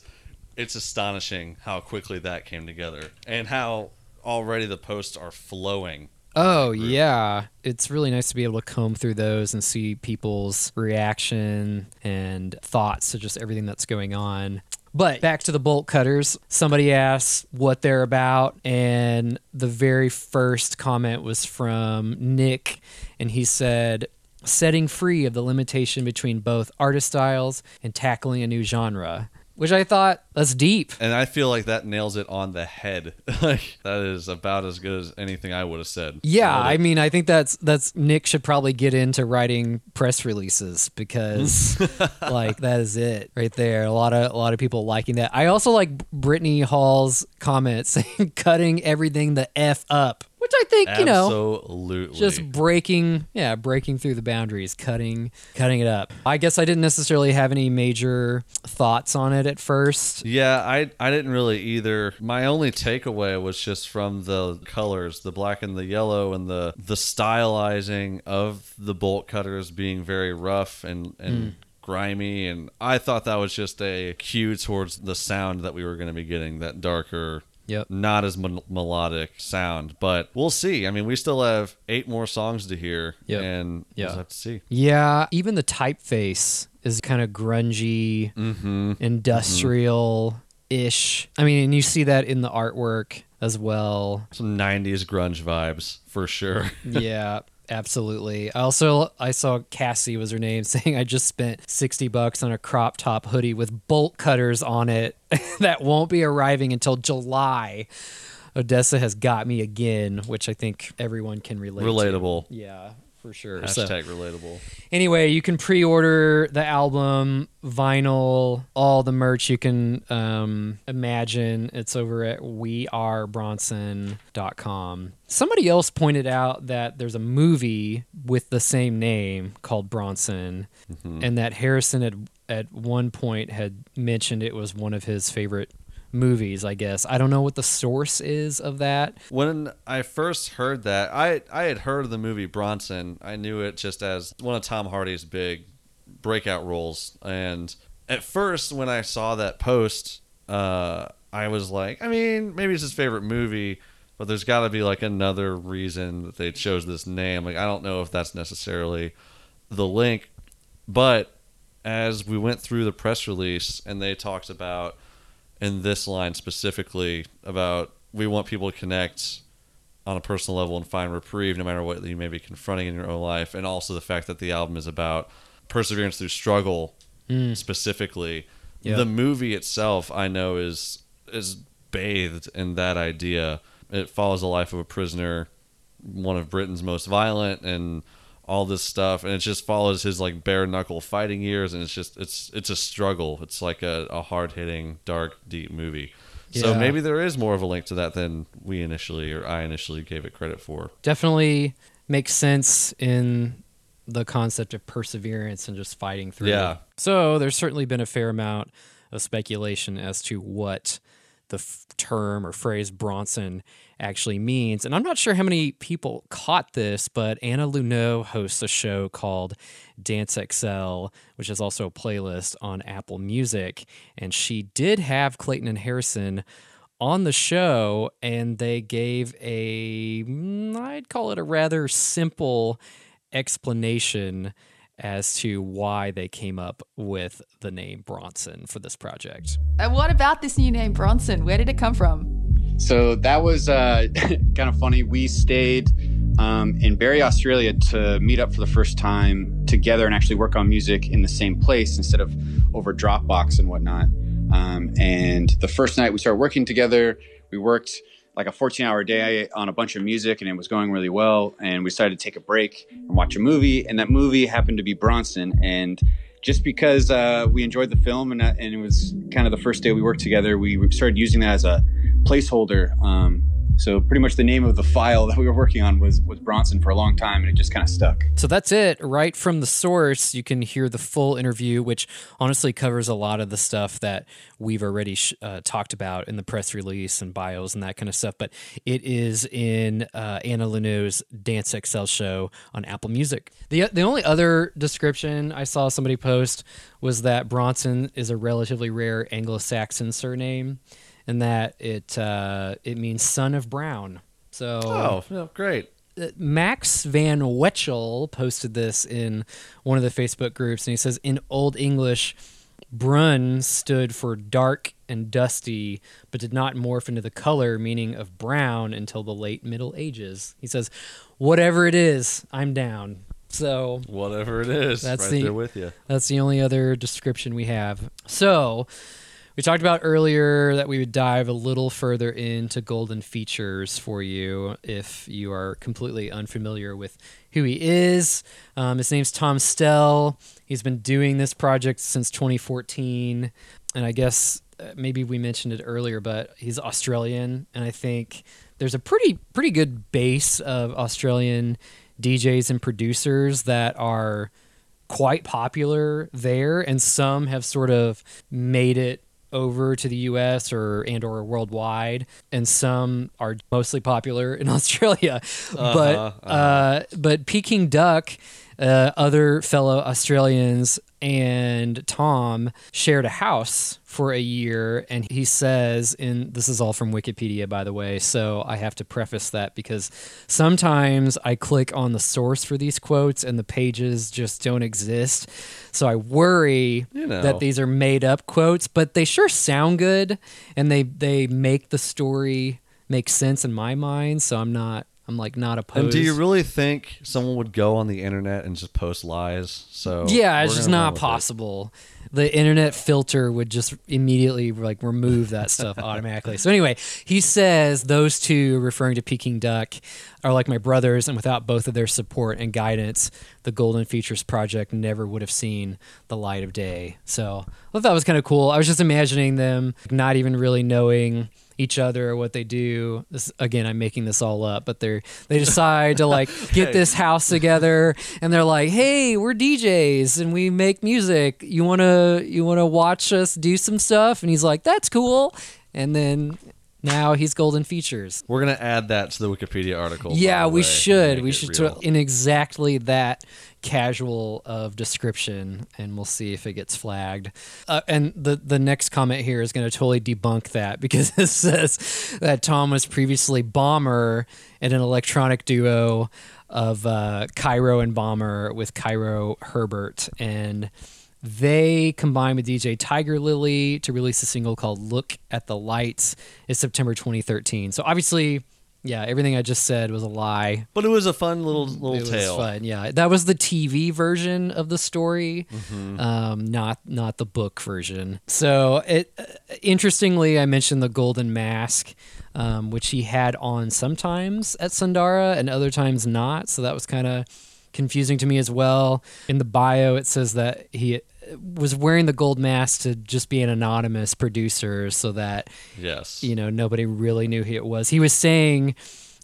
It's astonishing how quickly that came together and how already the posts are flowing. Oh, yeah. It's really nice to be able to comb through those and see people's reaction and thoughts to just everything that's going on. But back to the bolt cutters. Somebody asked what they're about, and the very first comment was from Nick, and he said, "Setting free of the limitation between both artist styles and tackling a new genre." Which I thought, that's deep. And I feel like that nails it on the head. Like, that is about as good as anything I would have said. Yeah, I mean, I think that's, that's Nick should probably get into writing press releases because, like, that is it right there. A lot of a lot of people liking that. I also like Brittany Hall's comments saying, "Cutting everything the F up." Which I think, you know, absolutely. Just breaking, yeah, breaking through the boundaries, cutting, cutting it up. I guess I didn't necessarily have any major thoughts on it at first. Yeah, I, I didn't really either. My only takeaway was just from the colors, the black and the yellow, and the the stylizing of the bolt cutters being very rough and and. Mm. grimy, and I thought that was just a cue towards the sound that we were going to be getting, that darker. Yep. Not as m- melodic sound, but we'll see. I mean, we still have eight more songs to hear, yep. and yeah. we'll have to see. Yeah, even the typeface is kind of grungy, mm-hmm. industrial-ish. Mm-hmm. I mean, and you see that in the artwork as well. Some nineties grunge vibes, for sure. Yeah. Absolutely. I also, I saw Cassie was her name saying, "I just spent sixty bucks on a crop top hoodie with bolt cutters on it that won't be arriving until July. Odesza has got me again," which I think everyone can relate Relatable. To. Yeah, for sure. Hashtag so, relatable. Anyway, you can pre-order the album, vinyl, all the merch you can um, imagine. It's over at we are bronson dot com. Somebody else pointed out that there's a movie with the same name called Bronson, mm-hmm. and that Harrison had, at one point had mentioned it was one of his favorite movies, I guess. I don't know what the source is of that. When I first heard that, I, I had heard of the movie Bronson. I knew it just as one of Tom Hardy's big breakout roles. And at first, when I saw that post, uh, I was like, I mean, maybe it's his favorite movie, but there's got to be like another reason that they chose this name. Like, I don't know if that's necessarily the link. But as we went through the press release and they talked about, in this line specifically, about we want people to connect on a personal level and find reprieve no matter what you may be confronting in your own life, and also the fact that the album is about perseverance through struggle mm. specifically. Yep. The movie itself, I know, is is bathed in that idea. It follows the life of a prisoner, one of Britain's most violent, and all this stuff, and it just follows his like bare knuckle fighting years, and it's just it's it's a struggle. It's like a, a hard hitting, dark, deep movie. Yeah. So maybe there is more of a link to that than we initially or I initially gave it credit for. Definitely makes sense in the concept of perseverance and just fighting through. Yeah. So there's certainly been a fair amount of speculation as to what the f- term or phrase Bronson actually means. And I'm not sure how many people caught this, but Anna Luneau hosts a show called Dance X L, which is also a playlist on Apple Music. And she did have Clayton and Harrison on the show, and they gave a, I'd call it a rather simple explanation as to why they came up with the name Bronson for this project. And what about this new name Bronson? Where did it come from? So that was uh, kind of funny. We stayed um, in Barrie, Australia to meet up for the first time together and actually work on music in the same place instead of over Dropbox and whatnot. Um, and the first night we started working together, we worked like a fourteen hour day on a bunch of music, and it was going really well. And we decided to take a break and watch a movie. And that movie happened to be Bronson. And just because uh, we enjoyed the film, and, uh, and it was kind of the first day we worked together, we started using that as a placeholder. Um, so pretty much the name of the file that we were working on was, was Bronson for a long time, and it just kind of stuck. So that's it. Right from the source, you can hear the full interview, which honestly covers a lot of the stuff that we've already sh- uh, talked about in the press release and bios and that kind of stuff. But it is in uh, Anna Lenoux's Dance X L show on Apple Music. The The only other description I saw somebody post was that Bronson is a relatively rare Anglo-Saxon surname, and that it uh, it means son of Brown. So, oh, oh great. Max Van Wetchel posted this in one of the Facebook groups, and he says, in Old English, brun stood for dark and dusty, but did not morph into the color meaning of brown until the late Middle Ages. He says, whatever it is, I'm down. So whatever it is, that's right the, there with you. That's the only other description we have. So... we talked about earlier that we would dive a little further into Golden Features for you if you are completely unfamiliar with who he is. Um, his name's Tom Stell. He's been doing this project since twenty fourteen. And I guess uh, maybe we mentioned it earlier, but he's Australian. And I think there's a pretty pretty good base of Australian D Js and producers that are quite popular there. And some have sort of made it over to the U S or and or worldwide, and some are mostly popular in Australia. Uh-huh, but uh-huh. Uh, but Peking Duck, uh, other fellow Australians, and Tom shared a house for a year, and he says, and this is all from Wikipedia, by the way, so I have to preface that because sometimes I click on the source for these quotes and the pages just don't exist, so I worry you know. that these are made up quotes, but they sure sound good, and they, they make the story make sense in my mind, so I'm not I'm like not opposed. And do you really think someone would go on the internet and just post lies? So yeah, it's just not possible. It. The internet filter would just immediately like remove that stuff automatically. So anyway, he says those two, referring to Peking Duck, are like my brothers, and without both of their support and guidance, the Golden Features project never would have seen the light of day. So I thought that was kind of cool. I was just imagining them not even really knowing each other, what they do. This, again, I'm making this all up, but they they decide to like get hey. this house together, and they're like, "Hey, we're D Js and we make music. You wanna you wanna watch us do some stuff?" And he's like, "That's cool." And then now he's Golden Features. We're gonna add that to the Wikipedia article. Yeah, we should. We should t- in exactly that casual of description, and we'll see if it gets flagged. Uh, and the the next comment here is going to totally debunk that, because it says that Tom was previously Bomber in an electronic duo of uh, Cairo and Bomber with Cairo Herbert, and they combined with D J Tiger Lily to release a single called Look at the Lights in September twenty thirteen. So obviously, yeah, everything I just said was a lie. But it was a fun little little it tale. It was fun, yeah. That was the T V version of the story, mm-hmm. um, not not the book version. So it, uh, interestingly, I mentioned the golden mask, um, which he had on sometimes at Sundara and other times not. So that was kind of confusing to me as well. In the bio, it says that he was wearing the gold mask to just be an anonymous producer so that, yes, you know, nobody really knew who it was. He was saying,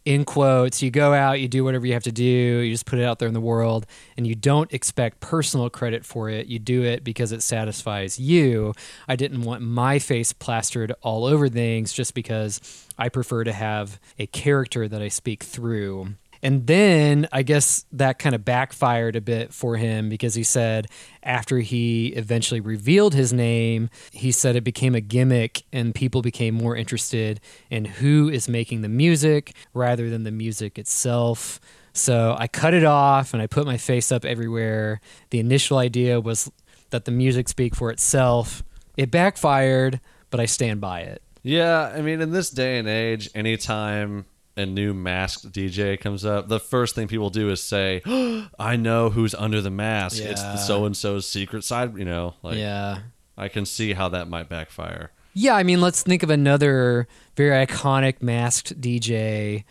in quotes, you go out, you do whatever you have to do, you just put it out there in the world, and you don't expect personal credit for it. You do it because it satisfies you. I didn't want my face plastered all over things just because I prefer to have a character that I speak through. And then I guess that kind of backfired a bit for him, because he said after he eventually revealed his name, he said it became a gimmick and people became more interested in who is making the music rather than the music itself. So I cut it off and I put my face up everywhere. The initial idea was that the music speak for itself. It backfired, but I stand by it. Yeah, I mean, in this day and age, anytime a new masked D J comes up, the first thing people do is say, oh, I know who's under the mask. Yeah. It's the so-and-so's secret side, you know, like, yeah, I can see how that might backfire. Yeah. I mean, let's think of another very iconic masked D J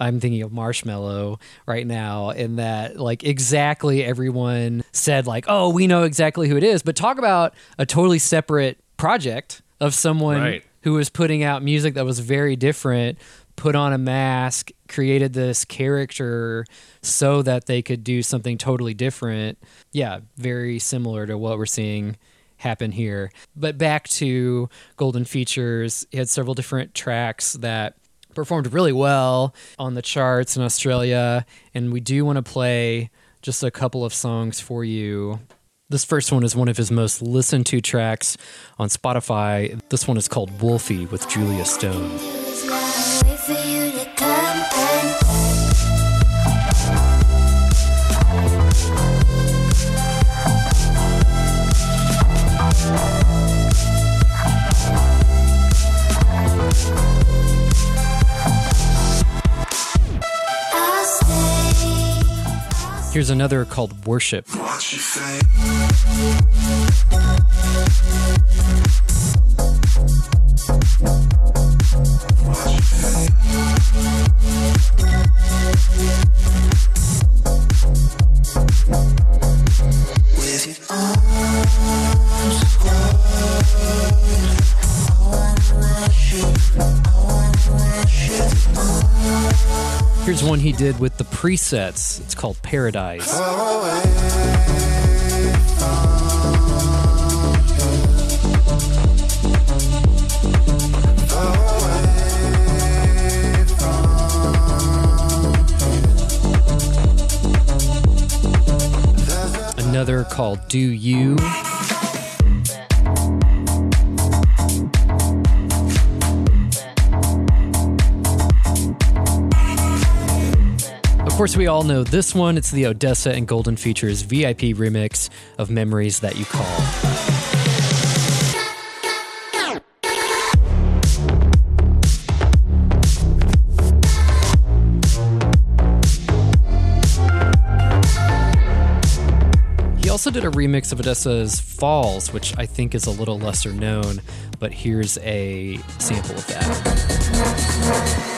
I'm thinking of Marshmello right now, in that like exactly everyone said like, oh, we know exactly who it is. But talk about a totally separate project of someone right. who was putting out music that was very different, put on a mask, created this character so that they could do something totally different. Yeah, very similar to what we're seeing happen here. But back to Golden Features, it had several different tracks that performed really well on the charts in Australia, and we do want to play just a couple of songs for you. This first one is one of his most listened to tracks on Spotify. This one is called Wolfie with Julia Stone. Here's another called Worship. What you say? What you say? With your arms wide, I wanna rush you, I wanna rush you on. Here's one he did with the Presets. It's called Paradise. Another called Do You. Of course, we all know this one. It's the Odesza and Golden Features V I P remix of Memories That You Call. Did a remix of Odesza's Falls, which I think is a little lesser known, but here's a sample of that.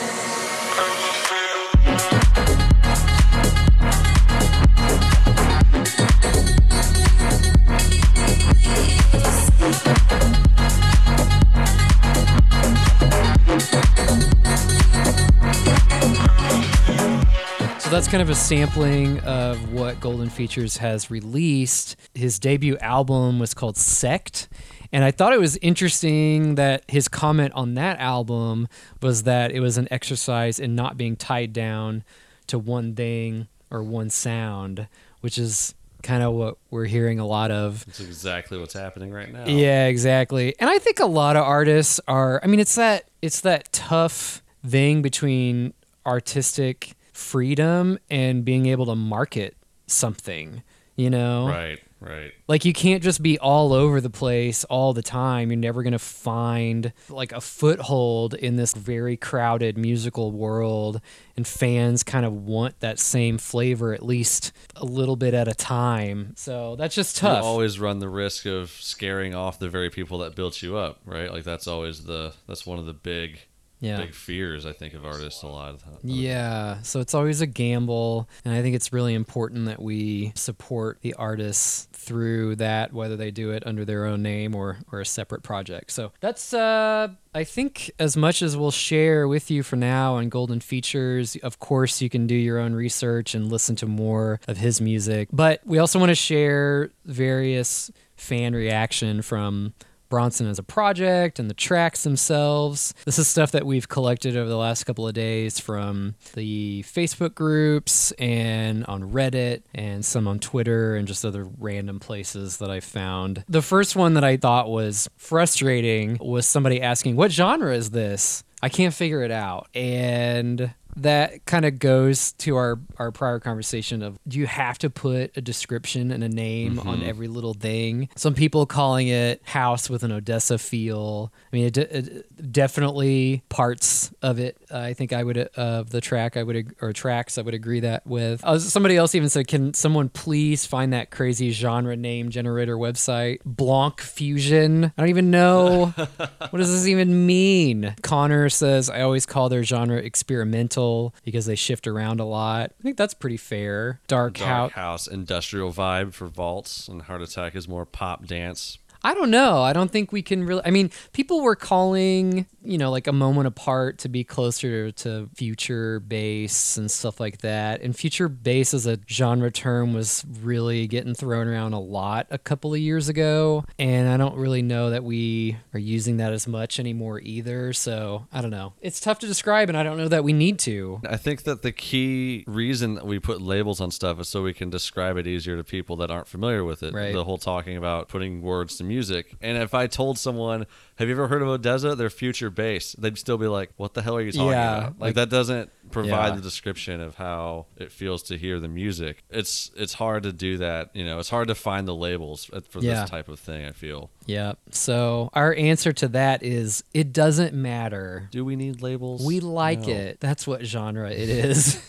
So that's kind of a sampling of what Golden Features has released. His debut album was called Sect, and I thought it was interesting that his comment on that album was that it was an exercise in not being tied down to one thing or one sound, which is kind of what we're hearing a lot of. That's exactly what's happening right now. Yeah, exactly. And I think a lot of artists are, I mean, it's that it's that tough thing between artistic freedom and being able to market something, you know? Right, right. Like, you can't just be all over the place all the time. You're never going to find, like, a foothold in this very crowded musical world, and fans kind of want that same flavor at least a little bit at a time. So that's just tough. You always run the risk of scaring off the very people that built you up, right? Like, that's always the, that's one of the big... Yeah. Big fears, I think, of artists a lot of times. Yeah, so it's always a gamble, and I think it's really important that we support the artists through that, whether they do it under their own name or, or a separate project. So that's, uh, I think, as much as we'll share with you for now on Golden Features. Of course, you can do your own research and listen to more of his music, but we also want to share various fan reaction from Bronson as a project and the tracks themselves. This is stuff that we've collected over the last couple of days from the Facebook groups and on Reddit and some on Twitter and just other random places that I found. The first one that I thought was frustrating was somebody asking, what genre is this? I can't figure it out. And that kind of goes to our, our prior conversation of, do you have to put a description and a name mm-hmm. on every little thing? Some people calling it house with an Odesza feel. I mean, it, de- it definitely parts of it. Uh, I think I would, of uh, the track I would, or tracks I would agree that with. Uh, somebody else even said, can someone please find that crazy genre name generator website? Blanc Fusion. I don't even know. What does this even mean? Connor says, I always call their genre experimental. chill because they shift around a lot. I think that's pretty fair. Dark, Dark hou- house, industrial vibe for vaults, and Heart Attack is more pop dance. I don't know. I don't think we can really... I mean, people were calling, you know, like A Moment Apart to be closer to future bass and stuff like that. And future bass as a genre term was really getting thrown around a lot a couple of years ago. And I don't really know that we are using that as much anymore either. So I don't know. It's tough to describe, and I don't know that we need to. I think that the key reason that we put labels on stuff is so we can describe it easier to people that aren't familiar with it. Right. The whole talking about putting words to music. And if I told someone, have you ever heard of Odesza? They're future bass. They'd still be like, what the hell are you talking yeah, about? Like, like that doesn't provide yeah. the description of how it feels to hear the music. It's it's hard to do that. You know, it's hard to find the labels for yeah. this type of thing, I feel. Yeah. So our answer to that is it doesn't matter. Do we need labels? We like no. it. That's what genre it is.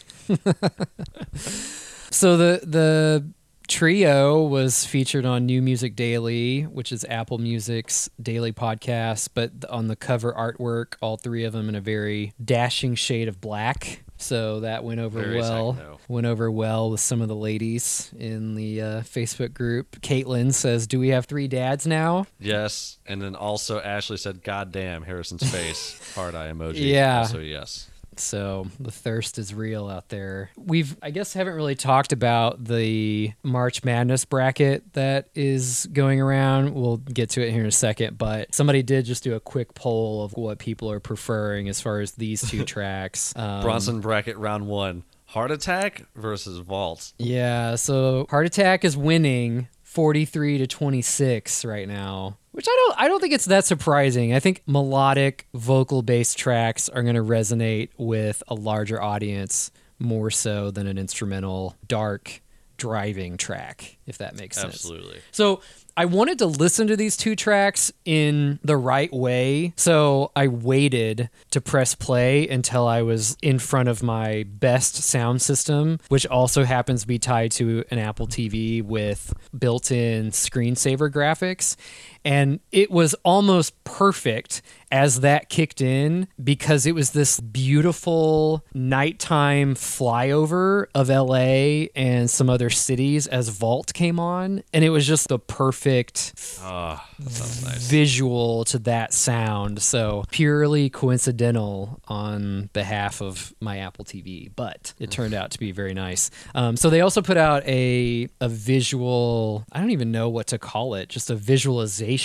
So the the... Trio was featured on New Music Daily, which is Apple Music's daily podcast, but on the cover artwork, all three of them in a very dashing shade of black. So that went over very well. Exact, no. Went over well with some of the ladies in the uh, Facebook group. Caitlin says, "Do we have three dads now?" Yes, and then also Ashley said, "God damn, Harrison's face." Hard eye emoji. Yeah. So yes. So the thirst is real out there. We've, I guess, haven't really talked about the March Madness bracket that is going around. We'll get to it here in a second, but somebody did just do a quick poll of what people are preferring as far as these two tracks. Um, Bronson bracket round one, Heart Attack versus Vault. Yeah, so Heart Attack is winning forty-three to twenty-six right now. Which I don't I don't think it's that surprising. I think melodic, vocal-based tracks are going to resonate with a larger audience more so than an instrumental, dark, driving track, if that makes sense. Absolutely. So I wanted to listen to these two tracks in the right way, so I waited to press play until I was in front of my best sound system, which also happens to be tied to an Apple T V with built-in screensaver graphics. And it was almost perfect as that kicked in because it was this beautiful nighttime flyover of L A and some other cities as Vault came on. And it was just the perfect oh, nice. visual to that sound. So purely coincidental on behalf of my Apple T V, but it turned out to be very nice. Um, so they also put out a, a visual, I don't even know what to call it, just a visualization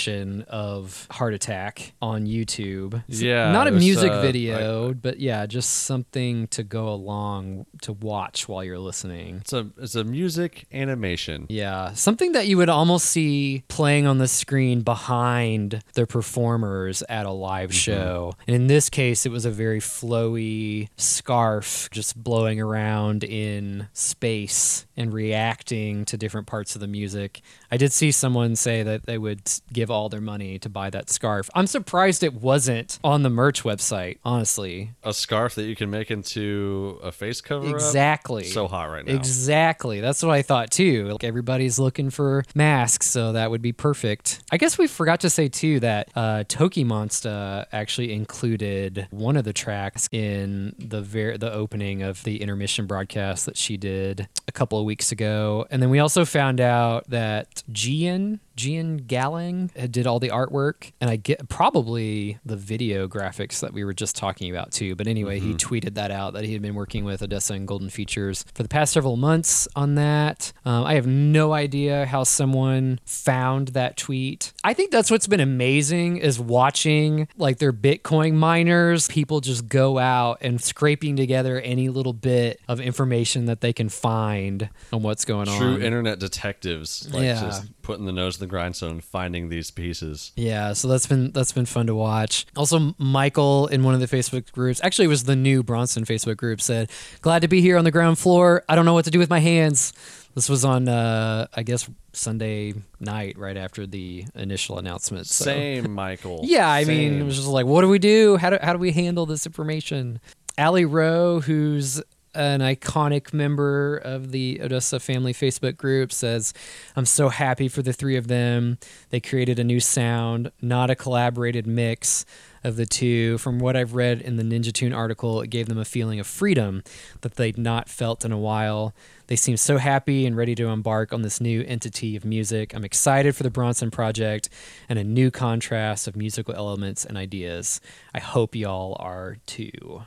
of Heart Attack on YouTube. Yeah. Not a was, music uh, video, I, but yeah, just something to go along to watch while you're listening. It's a it's a music animation. Yeah. Something that you would almost see playing on the screen behind the performers at a live mm-hmm. show. And in this case, it was a very flowy scarf just blowing around in space and reacting to different parts of the music. I did see someone say that they would give all their money to buy that scarf. I'm surprised it wasn't on the merch website, honestly. A scarf that you can make into a face cover-up? Exactly. So hot right now. Exactly. That's what I thought, too. Like, everybody's looking for masks, so that would be perfect. I guess we forgot to say, too, that uh, Toki Monsta actually included one of the tracks in the ver- the opening of the intermission broadcast that she did a couple of weeks ago. And then we also found out that Gian... Gian Galling did all the artwork, and I get probably the video graphics that we were just talking about too. But anyway, mm-hmm. he tweeted that out that he had been working with Odesza and Golden Features for the past several months on that. Um, I have no idea how someone found that tweet. I think that's what's been amazing is watching like their Bitcoin miners, people just go out and scraping together any little bit of information that they can find on what's going True on. True internet detectives, like yeah. just putting the nose the grindstone finding these pieces. Yeah, so that's been that's been fun to watch. Also, Michael in one of the Facebook groups, actually it was the new Bronson Facebook group, said, "Glad to be here on the ground floor. I don't know what to do with my hands." This was on, uh, I guess, Sunday night, right after the initial announcement. So. Same, Michael. yeah, I Same. mean, it was just like, what do we do? How do, how do we handle this information? Allie Rowe, who's an iconic member of the Odesza family Facebook group says, I'm so happy for the three of them. They created a new sound, not a collaborated mix of the two. From what I've read in the Ninja Tune article, it gave them a feeling of freedom that they'd not felt in a while. They seem so happy and ready to embark on this new entity of music. I'm excited for the Bronson project and a new contrast of musical elements and ideas. I hope y'all are too.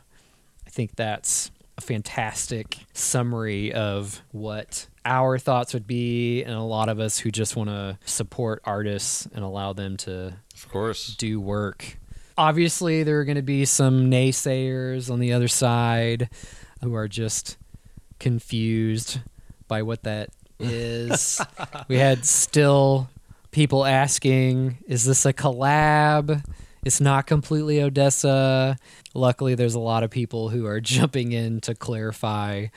I think that's a fantastic summary of what our thoughts would be, and a lot of us who just want to support artists and allow them to, of course, do work. Obviously, there are going to be some naysayers on the other side who are just confused by what that is. We had still people asking, is this a collab? It's not completely Odesza. Luckily, there's a lot of people who are jumping in to clarify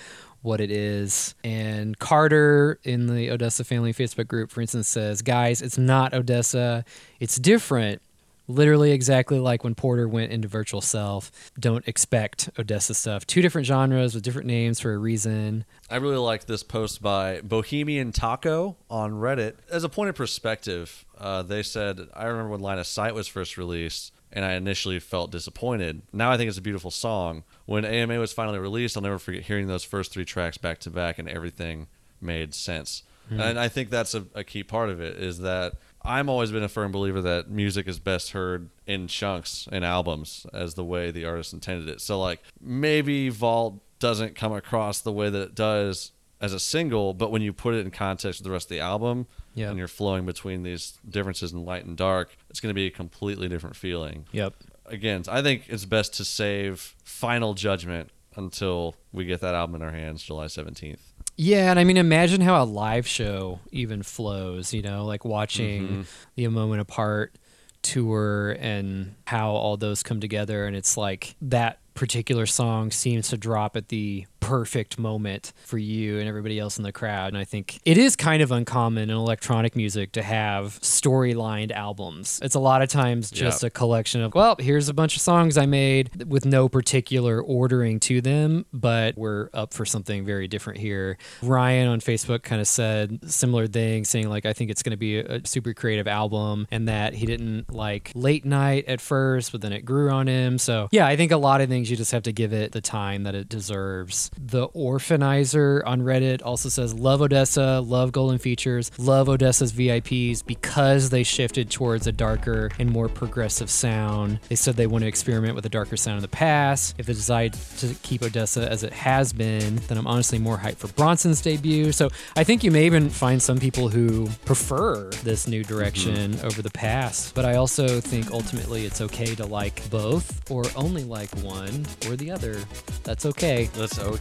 what it is. And Carter in the Odesza family Facebook group, for instance, says, guys, it's not Odesza. It's different. Literally exactly like when Porter went into Virtual Self. Don't expect Odesza stuff. Two different genres with different names for a reason. I really like this post by Bohemian Taco on Reddit. As a point of perspective, uh, they said, I remember when Line of Sight was first released, and I initially felt disappointed. Now I think it's a beautiful song. When A M A was finally released, I'll never forget hearing those first three tracks back to back, and everything made sense. Mm. And I think that's a, a key part of it, is that I'm always been a firm believer that music is best heard in chunks and albums as the way the artist intended it. So like maybe Vault doesn't come across the way that it does as a single, but when you put it in context with the rest of the album, yep, and you're flowing between these differences in light and dark, it's going to be a completely different feeling. Yep. Again, I think it's best to save final judgment until we get that album in our hands July seventeenth. Yeah, and I mean, imagine how a live show even flows, you know, like watching mm-hmm. the A Moment Apart tour and how all those come together. And it's like that particular song seems to drop at the perfect moment for you and everybody else in the crowd. And I think it is kind of uncommon in electronic music to have storylined albums. It's a lot of times just yeah. a collection of, well, here's a bunch of songs I made with no particular ordering to them, but we're up for something very different here. Ryan on Facebook kind of said similar thing, saying like, I think it's going to be a super creative album, and that he didn't like Late Night at first, but then it grew on him. So yeah, I think a lot of things you just have to give it the time that it deserves. The Orphanizer on Reddit also says, love Odesza, love Golden Features, love Odesza's V I Ps because they shifted towards a darker and more progressive sound. They said they want to experiment with a darker sound in the past. If they decide to keep Odesza as it has been, then I'm honestly more hyped for Bronson's debut. So I think you may even find some people who prefer this new direction mm-hmm. over the past, but I also think ultimately it's okay to like both or only like one or the other. That's okay. That's okay.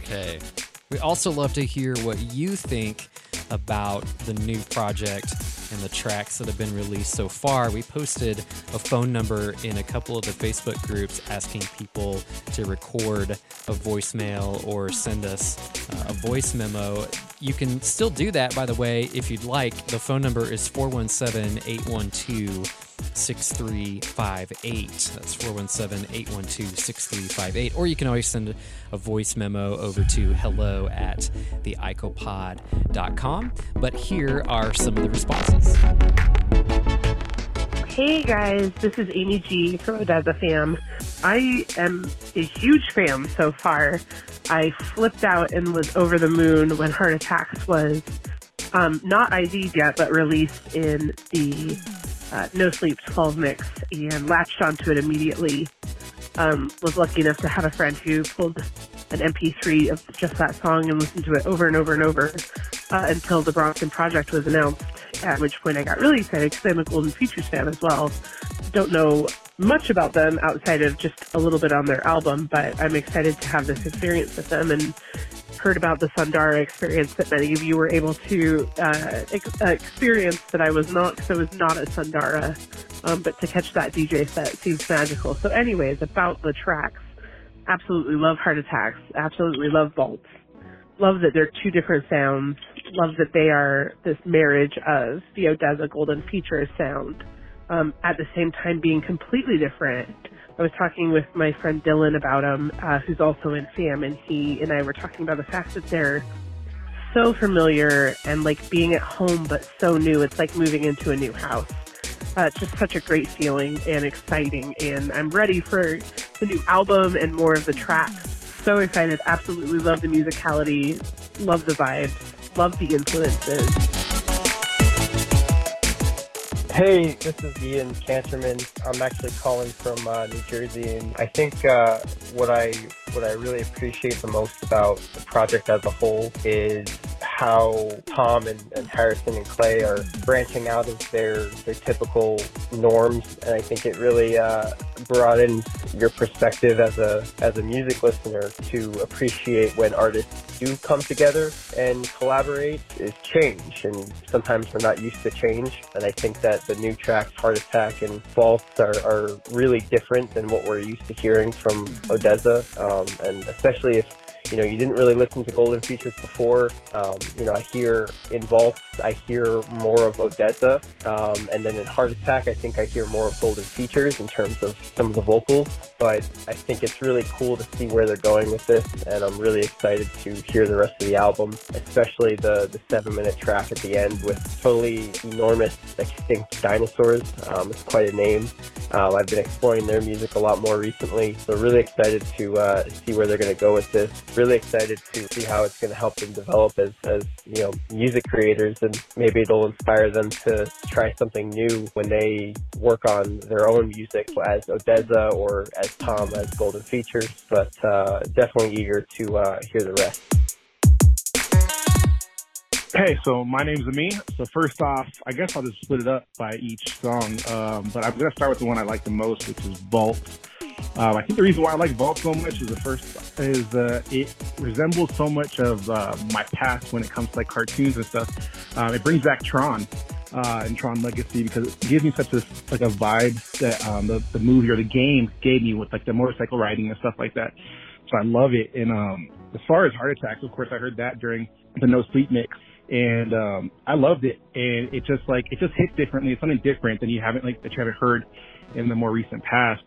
We also love to hear what you think about the new project and the tracks that have been released so far. We posted a phone number in a couple of the Facebook groups asking people to record a voicemail or send us uh, a voice memo. You can still do that, by the way, if you'd like. The phone number is four one seven, eight one two, six three five eight. That's four one seven, eight one two, six three five eight. Or you can always send a voice memo over to hello at the ico pod dot com. But here are some of the responses. Hey guys, this is Amy G from Odesza Fam. I am a huge fan so far. I flipped out and was over the moon when Heart Attacks was um, not I D'd yet, but released in the Uh, No Sleep twelve mix, and latched onto it immediately. Um, was lucky enough to have a friend who pulled an M P three of just that song and listened to it over and over and over uh, until the Bronson project was announced, at which point I got really excited because I'm a Golden Features fan as well. Don't know much about them outside of just a little bit on their album, but I'm excited to have this experience with them, and heard about the Sundara experience that many of you were able to uh, ex- experience that I was not, because I was not at Sundara, um, but to catch that D J set seems magical. So anyways, about the tracks, absolutely love Heart Attacks, absolutely love Vaults, love that they're two different sounds, love that they are this marriage of the Odesza Golden Features sound, um, at the same time being completely different. I was talking with my friend Dylan about him, uh, who's also in F A M, and he and I were talking about the fact that they're so familiar and like being at home but so new. It's like moving into a new house. Uh, it's just such a great feeling and exciting, and I'm ready for the new album and more of the tracks. So excited. Absolutely love the musicality, love the vibes, love the influences. Hey, this is Ian Canterman. I'm actually calling from uh, New Jersey, and I think uh, what I what I really appreciate the most about the project as a whole is how Tom and, and Harrison and Clay are branching out of their, their typical norms, and I think it really uh, broadens your perspective as a as a music listener to appreciate when artists do come together and collaborate is change, and sometimes we're not used to change, and I think that the new tracks, Heart Attack and False, are, are really different than what we're used to hearing from Odesza, um, and especially if you know, you didn't really listen to Golden Features before. Um, you know, I hear in Vaults, I hear more of Odesza. Um, and then in Heart Attack, I think I hear more of Golden Features in terms of some of the vocals. But I think it's really cool to see where they're going with this. And I'm really excited to hear the rest of the album, especially the, the seven-minute track at the end with Totally Enormous Extinct Dinosaurs. Um, it's quite a name. Um, I've been exploring their music a lot more recently. So really excited to uh, see where they're going to go with this. Really excited to see how it's going to help them develop as, as, you know, music creators, and maybe it'll inspire them to try something new when they work on their own music as Odesza or as Tom as Golden Features, but uh, definitely eager to uh, hear the rest. Hey, so my name's Amin. So first off, I guess I'll just split it up by each song, um, but I'm going to start with the one I like the most, which is Vault. Um, I think the reason why I like Vault so much is the first is uh, it resembles so much of uh, my past when it comes to like cartoons and stuff. Um, it brings back Tron uh, and Tron Legacy because it gives me such a like a vibe that um, the, the movie or the game gave me with like the motorcycle riding and stuff like that. So I love it. And um, as far as Heart Attacks, of course, I heard that during the No Sleep mix. And um, I loved it. And it just like it just hit differently. It's something different than you haven't like that you haven't heard in the more recent past.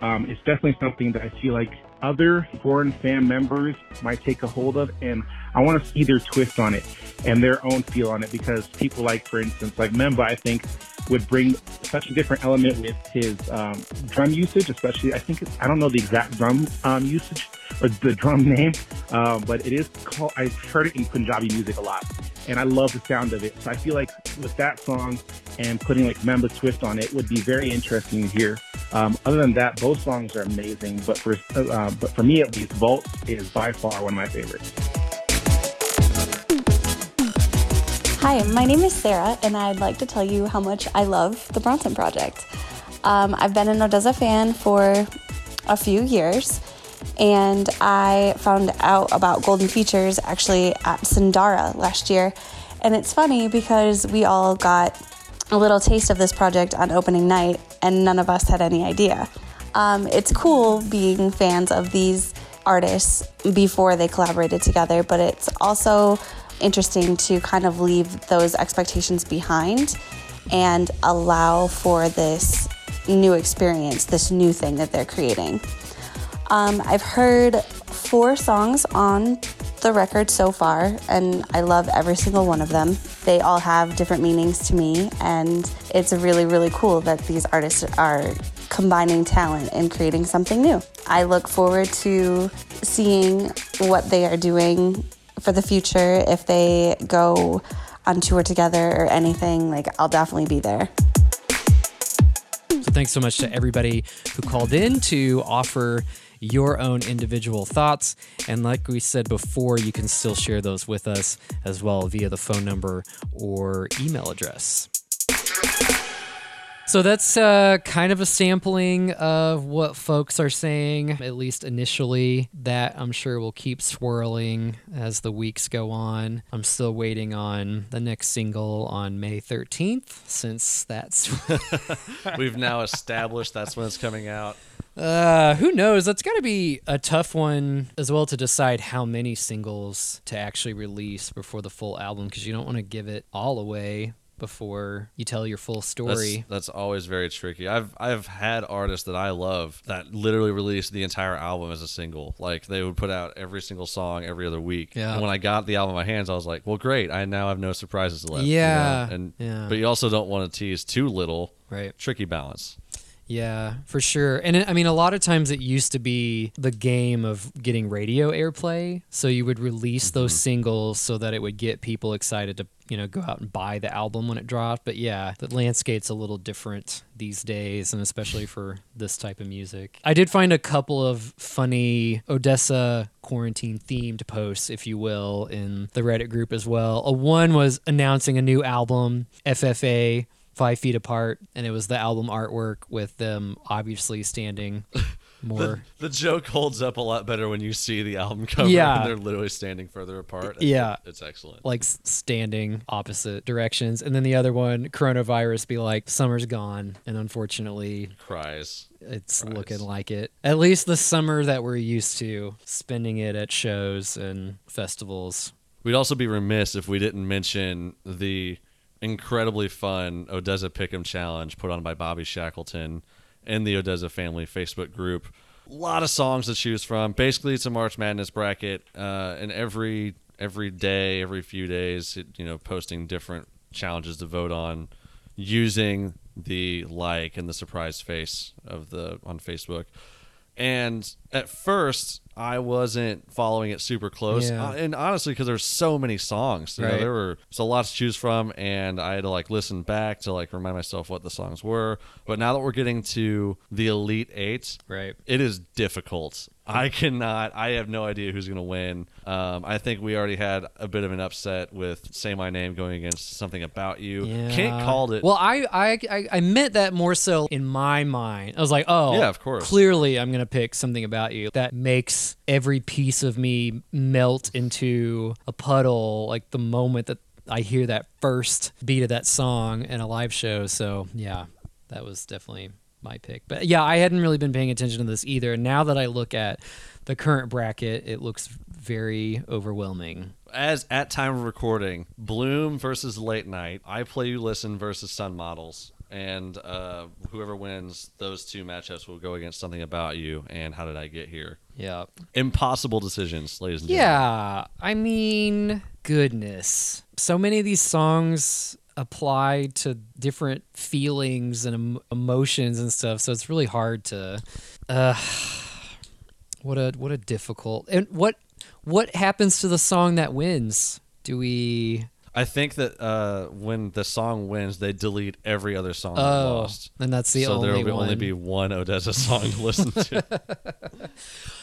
Um, it's definitely something that I feel like other Foreign Fam members might take a hold of, and I want to see their twist on it and their own feel on it, because people like, for instance, like Memba, I think, would bring such a different element with his um, drum usage, especially, I think, it's, I don't know the exact drum um, usage or the drum name, uh, but it is called, I've heard it in Punjabi music a lot, and I love the sound of it. So I feel like with that song and putting like Memba's twist on it would be very interesting to hear. Um, other than that, both songs are amazing, but for uh, but for me at least, Vault is by far one of my favorites. Hi, my name is Sarah, and I'd like to tell you how much I love the Bronson Project. Um, I've been an Odesza fan for a few years, and I found out about Golden Features actually at Sundara last year. And it's funny because we all got a little taste of this project on opening night, and none of us had any idea. Um, it's cool being fans of these artists before they collaborated together, but it's also interesting to kind of leave those expectations behind and allow for this new experience, this new thing that they're creating. Um, I've heard four songs on the record so far, and I love every single one of them. They all have different meanings to me, and it's really, really cool that these artists are combining talent and creating something new. I look forward to seeing what they are doing for the future. If they go on tour together or anything, like, I'll definitely be there. So thanks so much to everybody who called in to offer your own individual thoughts. And like we said before, you can still share those with us as well via the phone number or email address. So that's uh, kind of a sampling of what folks are saying, at least initially. That, I'm sure, will keep swirling as the weeks go on. I'm still waiting on the next single on May thirteenth, since that's... We've now established that's when it's coming out. Uh, who knows? That's got to be a tough one as well to decide how many singles to actually release before the full album, because you don't want to give it all away. before you tell your full story. That's, that's always very tricky. I've I've had artists that I love that literally released the entire album as a single. Like, they would put out every single song every other week. Yeah. And when I got the album in my hands, I was like, well, great. I now have no surprises left. Yeah. You know? And yeah. But you also don't want to tease too little. Right. Tricky balance. Yeah, for sure. And it, I mean, a lot of times it used to be the game of getting radio airplay. So you would release those mm-hmm. singles so that it would get people excited to, you know, go out and buy the album when it dropped. But yeah, the landscape's a little different these days, and especially for this type of music. I did find a couple of funny Odesza quarantine themed posts, if you will, in the Reddit group as well. A one was announcing a new album, F F A, Five Feet Apart, and it was the album artwork with them obviously standing more. The, the joke holds up a lot better when you see the album cover. Yeah. And they're literally standing further apart. Yeah. It's excellent. Like standing opposite directions. And then the other one, coronavirus, be like, summer's gone. And unfortunately, cries. It's Christ. Looking like it. At least the summer that we're used to, spending it at shows and festivals. We'd also be remiss if we didn't mention the incredibly fun Odesza Pick'em Challenge put on by Bobby Shackleton and the Odesza Family Facebook group. A lot of songs to choose from. Basically, it's a March Madness bracket, uh, and every every day, every few days, it, you know, posting different challenges to vote on using the like and the surprise face of the on Facebook. And at first, I wasn't following it super close. Yeah. Uh, and honestly, because there's so many songs. You right. know, there were so lots to choose from, and I had to like listen back to like remind myself what the songs were. But now that we're getting to the Elite Eight, right. it is difficult. I cannot. I have no idea who's going to win. Um, I think we already had a bit of an upset with "Say My Name" going against "Something About You." Yeah. Kent called it. Well, I, I I meant that more so in my mind. I was like, oh, yeah, of course. Clearly, I'm going to pick "Something About You." That makes every piece of me melt into a puddle, like the moment that I hear that first beat of that song in a live show. So yeah, that was definitely my pick. But yeah, I hadn't really been paying attention to this either. Now that I look at the current bracket, it looks very overwhelming. As at time of recording, Bloom versus Late Night, I Play You Listen versus Sun Models, and uh, whoever wins those two matchups will go against Something About You and How Did I Get Here. Yeah. Impossible decisions, ladies and gentlemen. Yeah, I mean, goodness. So many of these songs apply to different feelings and em- emotions and stuff, so it's really hard to uh what a what a difficult and what what happens to the song that wins? Do we I think that uh when the song wins, they delete every other song oh, that lost. And that's the so only one. So there will only be one Odesza song to listen to.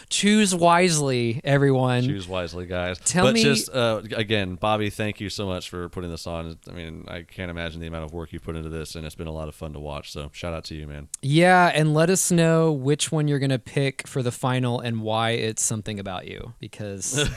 Choose wisely, everyone. Choose wisely, guys. Tell but me, just uh, again, Bobby, thank you so much for putting this on. I mean, I can't imagine the amount of work you put into this, and it's been a lot of fun to watch. So, shout out to you, man. Yeah, and let us know which one you're gonna pick for the final and why it's Something About You, because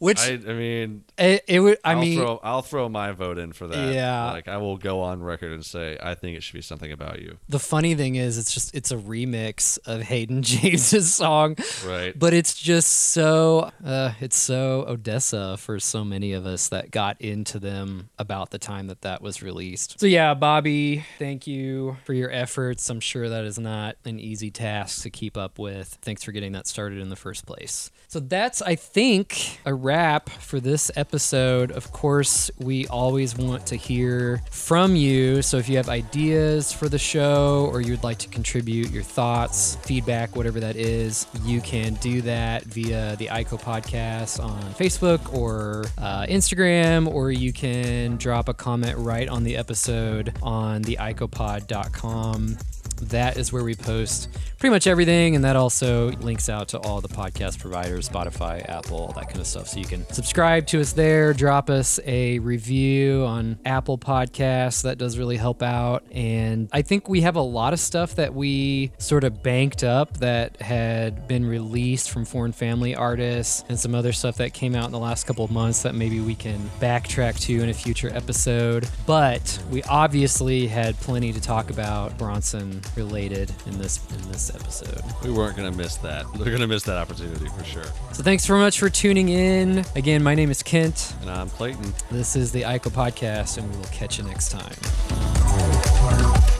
which I, I mean, it, it would. I I'll mean, throw, I'll throw my vote in for that. Yeah, like I will go on record and say I think it should be Something About You. The funny thing is, it's just it's a remix of Hayden James's song, right? But it's just so uh, it's so Odesza for so many of us that got into them about the time that that was released. So yeah, Bobby, thank you for your efforts. I'm sure that is not an easy task to keep up with. Thanks for getting that started in the first place. So that's I think a wrap for this episode. Of course, we always want to hear from you. So if you have ideas for the show or you'd like to contribute your thoughts, feedback, whatever that is, you can do that via the I C O podcast on Facebook or uh, Instagram, or you can drop a comment right on the episode on the ico pod dot com. That is where we post pretty much everything, and that also links out to all the podcast providers, Spotify, Apple, all that kind of stuff. So you can subscribe to us there, drop us a review on Apple Podcasts. That does really help out. And I think we have a lot of stuff that we sort of banked up that had been released from Foreign Family artists and some other stuff that came out in the last couple of months that maybe we can backtrack to in a future episode. But we obviously had plenty to talk about Bronson related in this in this episode. We weren't going to miss that. We're going to miss that opportunity for sure. So thanks very much for tuning in. Again, my name is Kent. And I'm Clayton. This is the Ico Podcast, and we will catch you next time.